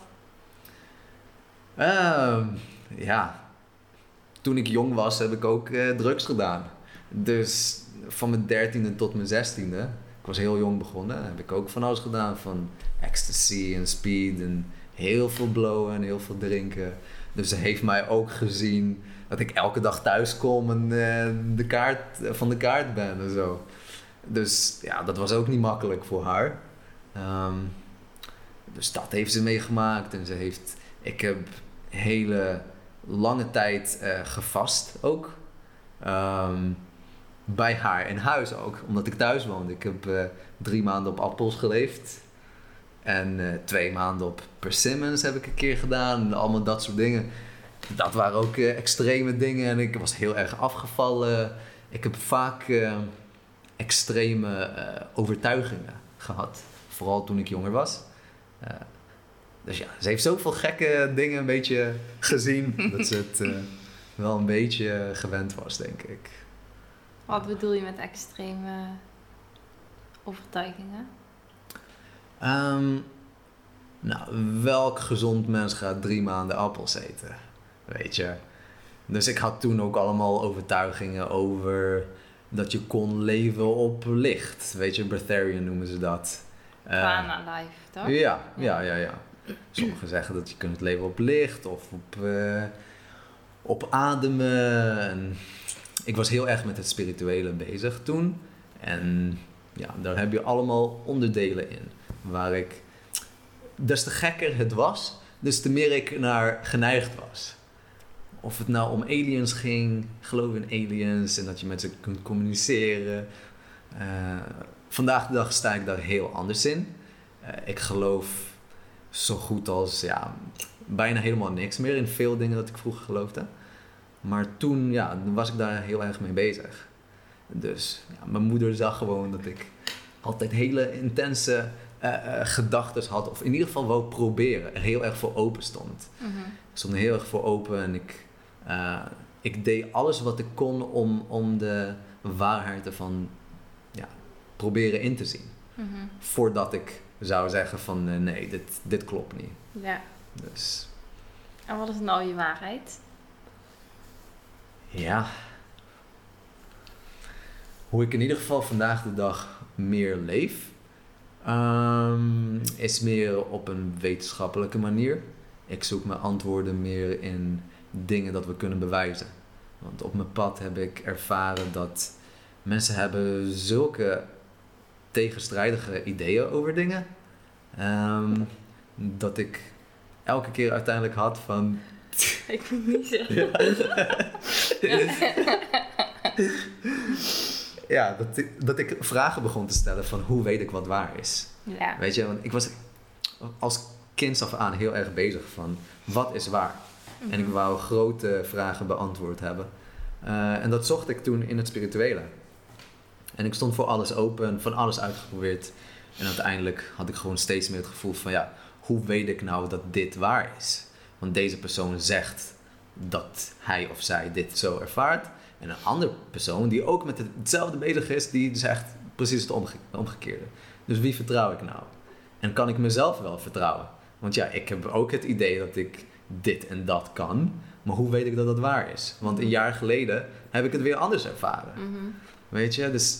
Toen ik jong was heb ik ook drugs gedaan. Dus van mijn 13e tot mijn 16e. Ik was heel jong begonnen. Heb ik ook van alles gedaan van ecstasy en speed en heel veel blowen en heel veel drinken. Dus ze heeft mij ook gezien dat ik elke dag thuis kom en van de kaart ben en zo. Dus ja, dat was ook niet makkelijk voor haar. Dus dat heeft ze meegemaakt. En ik heb hele lange tijd gevast ook. Bij haar in huis ook, omdat ik thuis woonde. Ik heb 3 maanden op appels geleefd. En 2 maanden op persimmons heb ik een keer gedaan. En allemaal dat soort dingen. Dat waren ook extreme dingen. En ik was heel erg afgevallen. Ik heb vaak extreme overtuigingen gehad. Vooral toen ik jonger was. Dus ja, ze heeft zoveel gekke dingen een beetje gezien. Dat ze het wel een beetje gewend was, denk ik. Wat bedoel je met extreme overtuigingen? Welk gezond mens gaat 3 maanden appels eten? Weet je. Dus ik had toen ook allemaal overtuigingen over dat je kon leven op licht. Weet je, Breatharian noemen ze dat. Banana Life, toch? Ja. Sommigen zeggen dat je kunt leven op licht of op ademen. En ik was heel erg met het spirituele bezig toen. En ja, daar heb je allemaal onderdelen in. Waar ik... Des te gekker het was, dus te meer ik naar geneigd was. Of het nou om aliens ging, geloof in aliens en dat je met ze kunt communiceren. Vandaag de dag sta ik daar heel anders in. Ik geloof zo goed als bijna helemaal niks meer in veel dingen dat ik vroeger geloofde. Maar toen was ik daar heel erg mee bezig. Dus mijn moeder zag gewoon dat ik altijd hele intense gedachten had. Of in ieder geval wou proberen. Er heel erg voor open stond. Mm-hmm. Ik stond er heel erg voor open. En ik deed alles wat ik kon om de waarheid ervan proberen in te zien. Mm-hmm. Voordat ik zou zeggen van nee, dit klopt niet. Ja. Dus. En wat is nou je waarheid? Ja. Hoe ik in ieder geval vandaag de dag meer leef. Is meer op een wetenschappelijke manier. Ik zoek mijn antwoorden meer in dingen dat we kunnen bewijzen. Want op mijn pad heb ik ervaren dat mensen hebben zulke tegenstrijdige ideeën over dingen. Dat ik elke keer uiteindelijk had van... Ik moet niet zeggen. Ja, dat ik vragen begon te stellen van hoe weet ik wat waar is. Ja. Weet je, want ik was als kind af aan heel erg bezig van wat is waar. Mm-hmm. En ik wou grote vragen beantwoord hebben. En dat zocht ik toen in het spirituele. En ik stond voor alles open, van alles uitgeprobeerd. En uiteindelijk had ik gewoon steeds meer het gevoel van hoe weet ik nou dat dit waar is? Want deze persoon zegt dat hij of zij dit zo ervaart. En een andere persoon die ook met hetzelfde bezig is, die zegt precies het omgekeerde. Dus wie vertrouw ik nou? En kan ik mezelf wel vertrouwen? Want ik heb ook het idee dat ik dit en dat kan. Maar hoe weet ik dat dat waar is? Want een jaar geleden heb ik het weer anders ervaren. Mm-hmm. Weet je, dus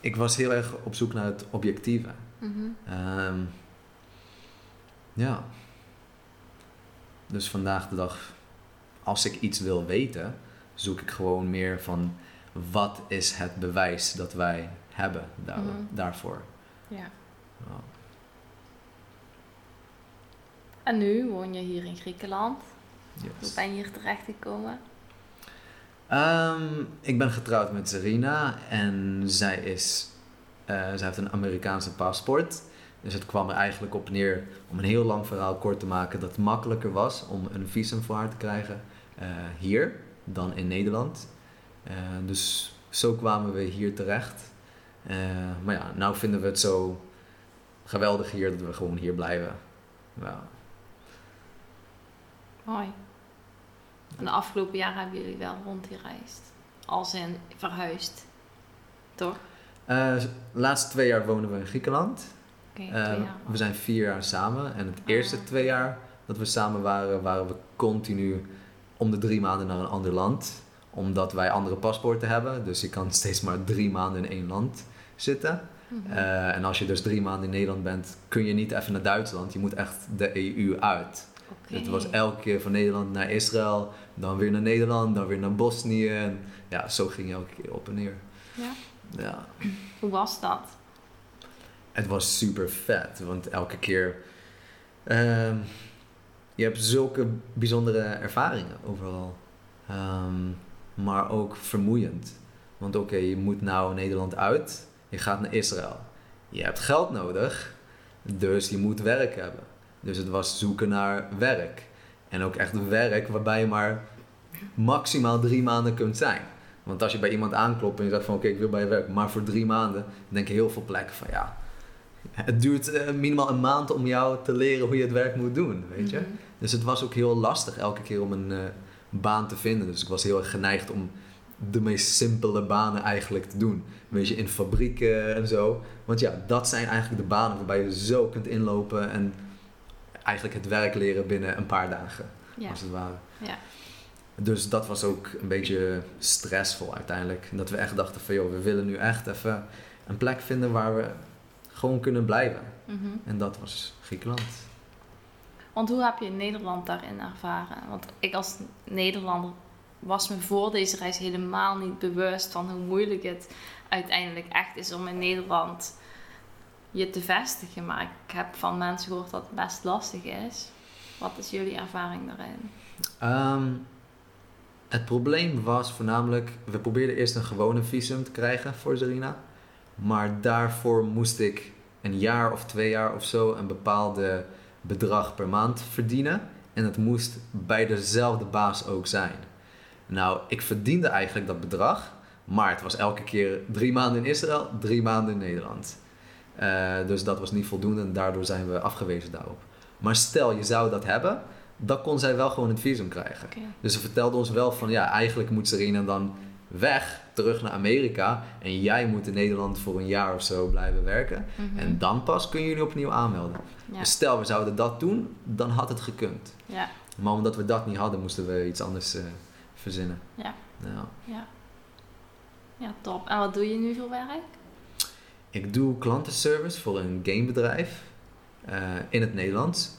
ik was heel erg op zoek naar het objectieve. Mm-hmm. Ja. Dus vandaag de dag, als ik iets wil weten, zoek ik gewoon meer van wat is het bewijs dat wij hebben daarvoor. Ja. Oh. En nu woon je hier in Griekenland. Yes. Hoe ben je hier terecht gekomen? Ik ben getrouwd met Serena en zij heeft een Amerikaanse paspoort. Dus het kwam er eigenlijk op neer, om een heel lang verhaal kort te maken, dat het makkelijker was om een visum voor haar te krijgen hier dan in Nederland. Dus zo kwamen we hier terecht. Maar nou vinden we het zo geweldig hier dat we gewoon hier blijven. Wow. Mooi. En de afgelopen jaren hebben jullie wel rondgereisd. Als in verhuisd. Toch? De laatste 2 jaar wonen we in Griekenland. Okay, 2 jaar. We zijn 4 jaar samen. En het eerste 2 jaar dat we samen waren, waren we continu om de 3 maanden naar een ander land. Omdat wij andere paspoorten hebben. Dus je kan steeds maar 3 maanden in één land zitten. Mm-hmm. En als je dus 3 maanden in Nederland bent, kun je niet even naar Duitsland. Je moet echt de EU uit. Okay. Het was elke keer van Nederland naar Israël. Dan weer naar Nederland. Dan weer naar Bosnië. En zo ging je elke keer op en neer. Ja. Ja. Hoe was dat? Het was super vet. Want elke keer... je hebt zulke bijzondere ervaringen overal. Maar ook vermoeiend. Want je moet nou Nederland uit. Je gaat naar Israël. Je hebt geld nodig. Dus je moet werk hebben. Dus het was zoeken naar werk. En ook echt werk waarbij je maar maximaal 3 maanden kunt zijn. Want als je bij iemand aanklopt en je zegt van oké, ik wil bij je werk. Maar voor 3 maanden denk je heel veel plekken van het duurt minimaal een maand om jou te leren hoe je het werk moet doen, weet je. Mm-hmm. Dus het was ook heel lastig elke keer om een baan te vinden. Dus ik was heel erg geneigd om de meest simpele banen eigenlijk te doen. Weet je, in fabrieken en zo. Want dat zijn eigenlijk de banen waarbij je zo kunt inlopen en eigenlijk het werk leren binnen een paar dagen, als het ware. Ja. Dus dat was ook een beetje stressvol uiteindelijk. Dat we echt dachten van joh, we willen nu echt even een plek vinden waar we gewoon kunnen blijven. Mm-hmm. En dat was Griekenland. Want hoe heb je Nederland daarin ervaren? Want ik als Nederlander was me voor deze reis helemaal niet bewust van hoe moeilijk het uiteindelijk echt is om in Nederland je te vestigen. Maar ik heb van mensen gehoord dat het best lastig is. Wat is jullie ervaring daarin? Het probleem was voornamelijk, we probeerden eerst een gewone visum te krijgen voor Serena. Maar daarvoor moest ik een jaar of 2 jaar of zo een bepaalde bedrag per maand verdienen. En het moest bij dezelfde baas ook zijn. Nou, ik verdiende eigenlijk dat bedrag. Maar het was elke keer 3 maanden in Israël, 3 maanden in Nederland. Dus dat was niet voldoende en daardoor zijn we afgewezen daarop. Maar stel, je zou dat hebben, dan kon zij wel gewoon het visum krijgen. Okay. Dus ze vertelde ons wel van, ja, eigenlijk moet Serena dan weg, terug naar Amerika. En jij moet in Nederland voor een jaar of zo blijven werken. Mm-hmm. En dan pas kunnen jullie opnieuw aanmelden. Ja. Dus stel, we zouden dat doen, dan had het gekund. Ja. Maar omdat we dat niet hadden, moesten we iets anders verzinnen. Ja. Ja. Ja. Ja, top. En wat doe je nu voor werk? Ik doe klantenservice voor een gamebedrijf in het Nederlands.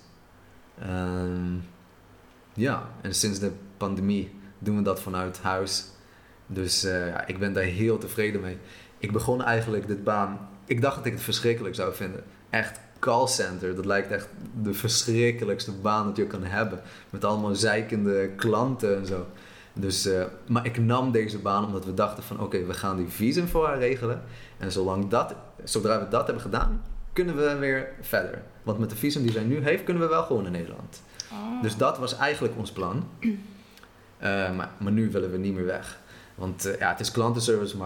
Ja, en sinds de pandemie doen we dat vanuit huis. Dus ja, ik ben daar heel tevreden mee. Ik begon eigenlijk dit baan. Ik dacht dat ik het verschrikkelijk zou vinden. Echt callcenter, dat lijkt echt de verschrikkelijkste baan dat je kan hebben. Met allemaal zeikende klanten en zo. Dus, maar ik nam deze baan omdat we dachten van oké, we gaan die visum voor haar regelen. En zodra we dat hebben gedaan, kunnen we weer verder. Want met de visum die zij nu heeft, kunnen we wel gewoon naar Nederland. Oh. Dus dat was eigenlijk ons plan. Maar nu willen we niet meer weg. Want ja, het is klantenservice,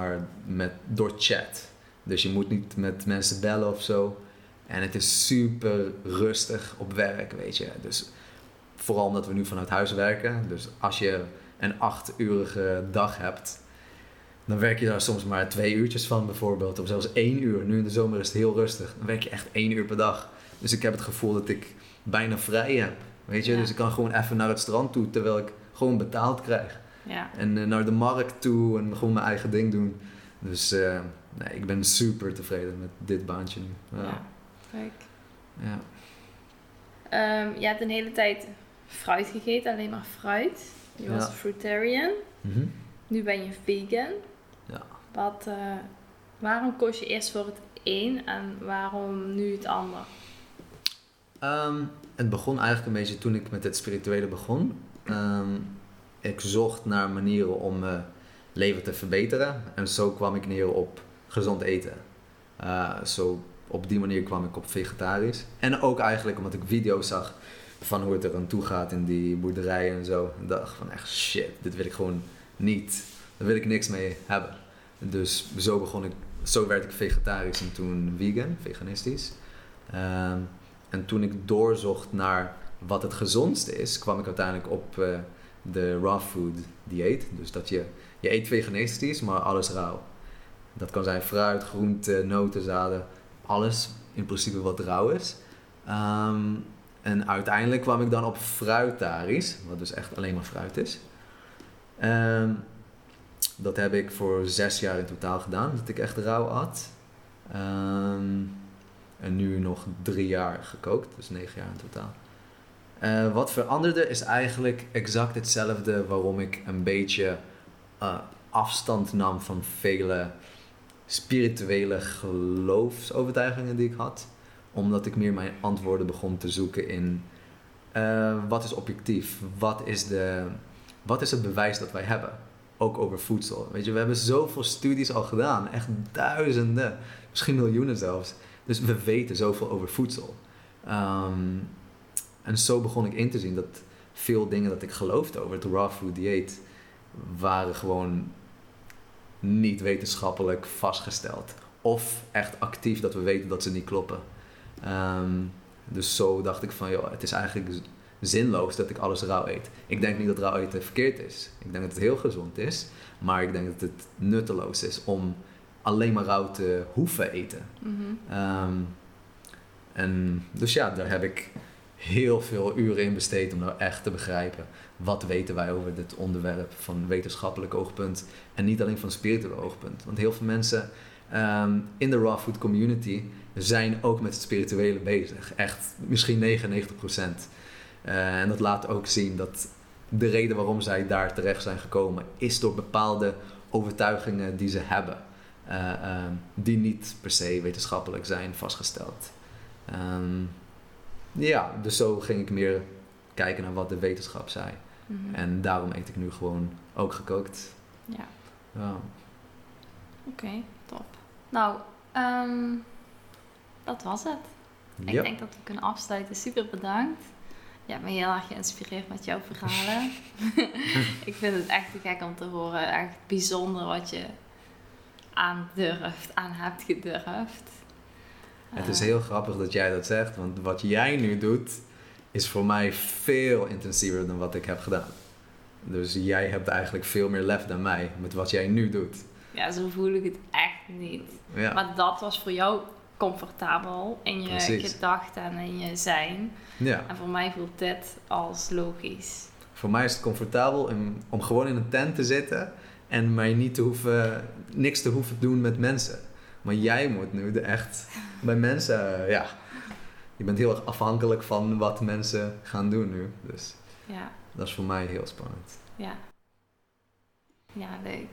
maar door chat. Dus je moet niet met mensen bellen of zo. En het is super rustig op werk, weet je. Dus vooral omdat we nu vanuit huis werken. Dus als je een 8-urige dag hebt, dan werk je daar soms maar 2 uurtjes van bijvoorbeeld. Of zelfs 1 uur. Nu in de zomer is het heel rustig. Dan werk je echt 1 uur per dag. Dus ik heb het gevoel dat ik bijna vrij heb. Weet je? Ja. Dus ik kan gewoon even naar het strand toe, terwijl ik gewoon betaald krijg. Ja. En naar de markt toe en gewoon mijn eigen ding doen. Dus nee, ik ben super tevreden met dit baantje nu. Ja, leuk. Ja. Je hebt een hele tijd fruit gegeten, alleen maar fruit. Je was fruitarian. Mm-hmm. Nu ben je vegan. Ja. Waarom koos je eerst voor het een en waarom nu het ander? Het begon eigenlijk een beetje toen ik met het spirituele begon. Ik zocht naar manieren om mijn leven te verbeteren. En zo kwam ik neer op gezond eten. Zo op die manier kwam ik op vegetarisch. En ook eigenlijk omdat ik video's zag van hoe het er aan toe gaat in die boerderijen en zo. En dacht van echt shit, dit wil ik gewoon niet. Daar wil ik niks mee hebben. Dus zo werd ik vegetarisch en toen veganistisch. En toen ik doorzocht naar wat het gezondste is, kwam ik uiteindelijk op de raw food dieet. Dus dat je eet veganistisch, maar alles rauw. Dat kan zijn fruit, groente, noten, zaden. Alles in principe wat rauw is. En uiteindelijk kwam ik dan op fruitarisch, wat dus echt alleen maar fruit is. Dat heb ik voor 6 jaar in totaal gedaan, dat ik echt rauw at. En nu nog 3 jaar gekookt, dus 9 jaar in totaal. Wat veranderde is eigenlijk exact hetzelfde waarom ik een beetje afstand nam van vele spirituele geloofsovertuigingen die ik had. Omdat ik meer mijn antwoorden begon te zoeken in wat is objectief? Wat is het bewijs dat wij hebben? Ook over voedsel. Weet je, we hebben zoveel studies al gedaan. Echt duizenden. Misschien miljoenen zelfs. Dus we weten zoveel over voedsel. En zo begon ik in te zien dat veel dingen dat ik geloofde over het raw food dieet waren gewoon niet wetenschappelijk vastgesteld. Of echt actief dat we weten dat ze niet kloppen. Dus zo dacht ik van, joh, het is eigenlijk zinloos dat ik alles rauw eet. Ik denk niet dat rauw eten verkeerd is. Ik denk dat het heel gezond is. Maar ik denk dat het nutteloos is om alleen maar rauw te hoeven eten. Mm-hmm. En dus ja, daar heb ik heel veel uren in besteed om nou echt te begrijpen wat weten wij over dit onderwerp van wetenschappelijk oogpunt en niet alleen van spiritueel oogpunt. Want heel veel mensen in de raw food community zijn ook met het spirituele bezig. Echt misschien 99%. En dat laat ook zien dat de reden waarom zij daar terecht zijn gekomen is door bepaalde overtuigingen die ze hebben. Die niet per se wetenschappelijk zijn vastgesteld. Ja, dus zo ging ik meer kijken naar wat de wetenschap zei. Mm-hmm. En daarom eet ik nu gewoon ook gekookt. Ja. Wow. Oké, top. Nou, dat was het. Yep. Ik denk dat we kunnen afsluiten. Super bedankt. Je hebt me heel erg geïnspireerd met jouw verhalen. Ik vind het echt te gek om te horen. Echt bijzonder wat je aan hebt gedurfd. Het is heel grappig dat jij dat zegt, want wat jij nu doet is voor mij veel intensiever dan wat ik heb gedaan. Dus jij hebt eigenlijk veel meer lef dan mij met wat jij nu doet. Ja, zo voel ik het echt niet. Ja. Maar dat was voor jou comfortabel in je gedachten en in je zijn. Ja. En voor mij voelt dit als logisch. Voor mij is het comfortabel om gewoon in een tent te zitten en mij niet te hoeven, niks te hoeven doen met mensen. Maar jij moet nu echt bij mensen, ja. Je bent heel erg afhankelijk van wat mensen gaan doen nu. Dus ja. Dat is voor mij heel spannend. Ja. Ja, leuk.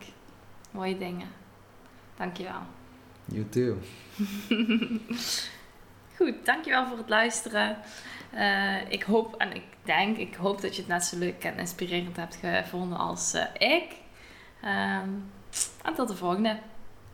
Mooie dingen. Dankjewel. You too. Goed, dankjewel voor het luisteren. Ik hoop dat je het net zo leuk en inspirerend hebt gevonden als ik. En tot de volgende.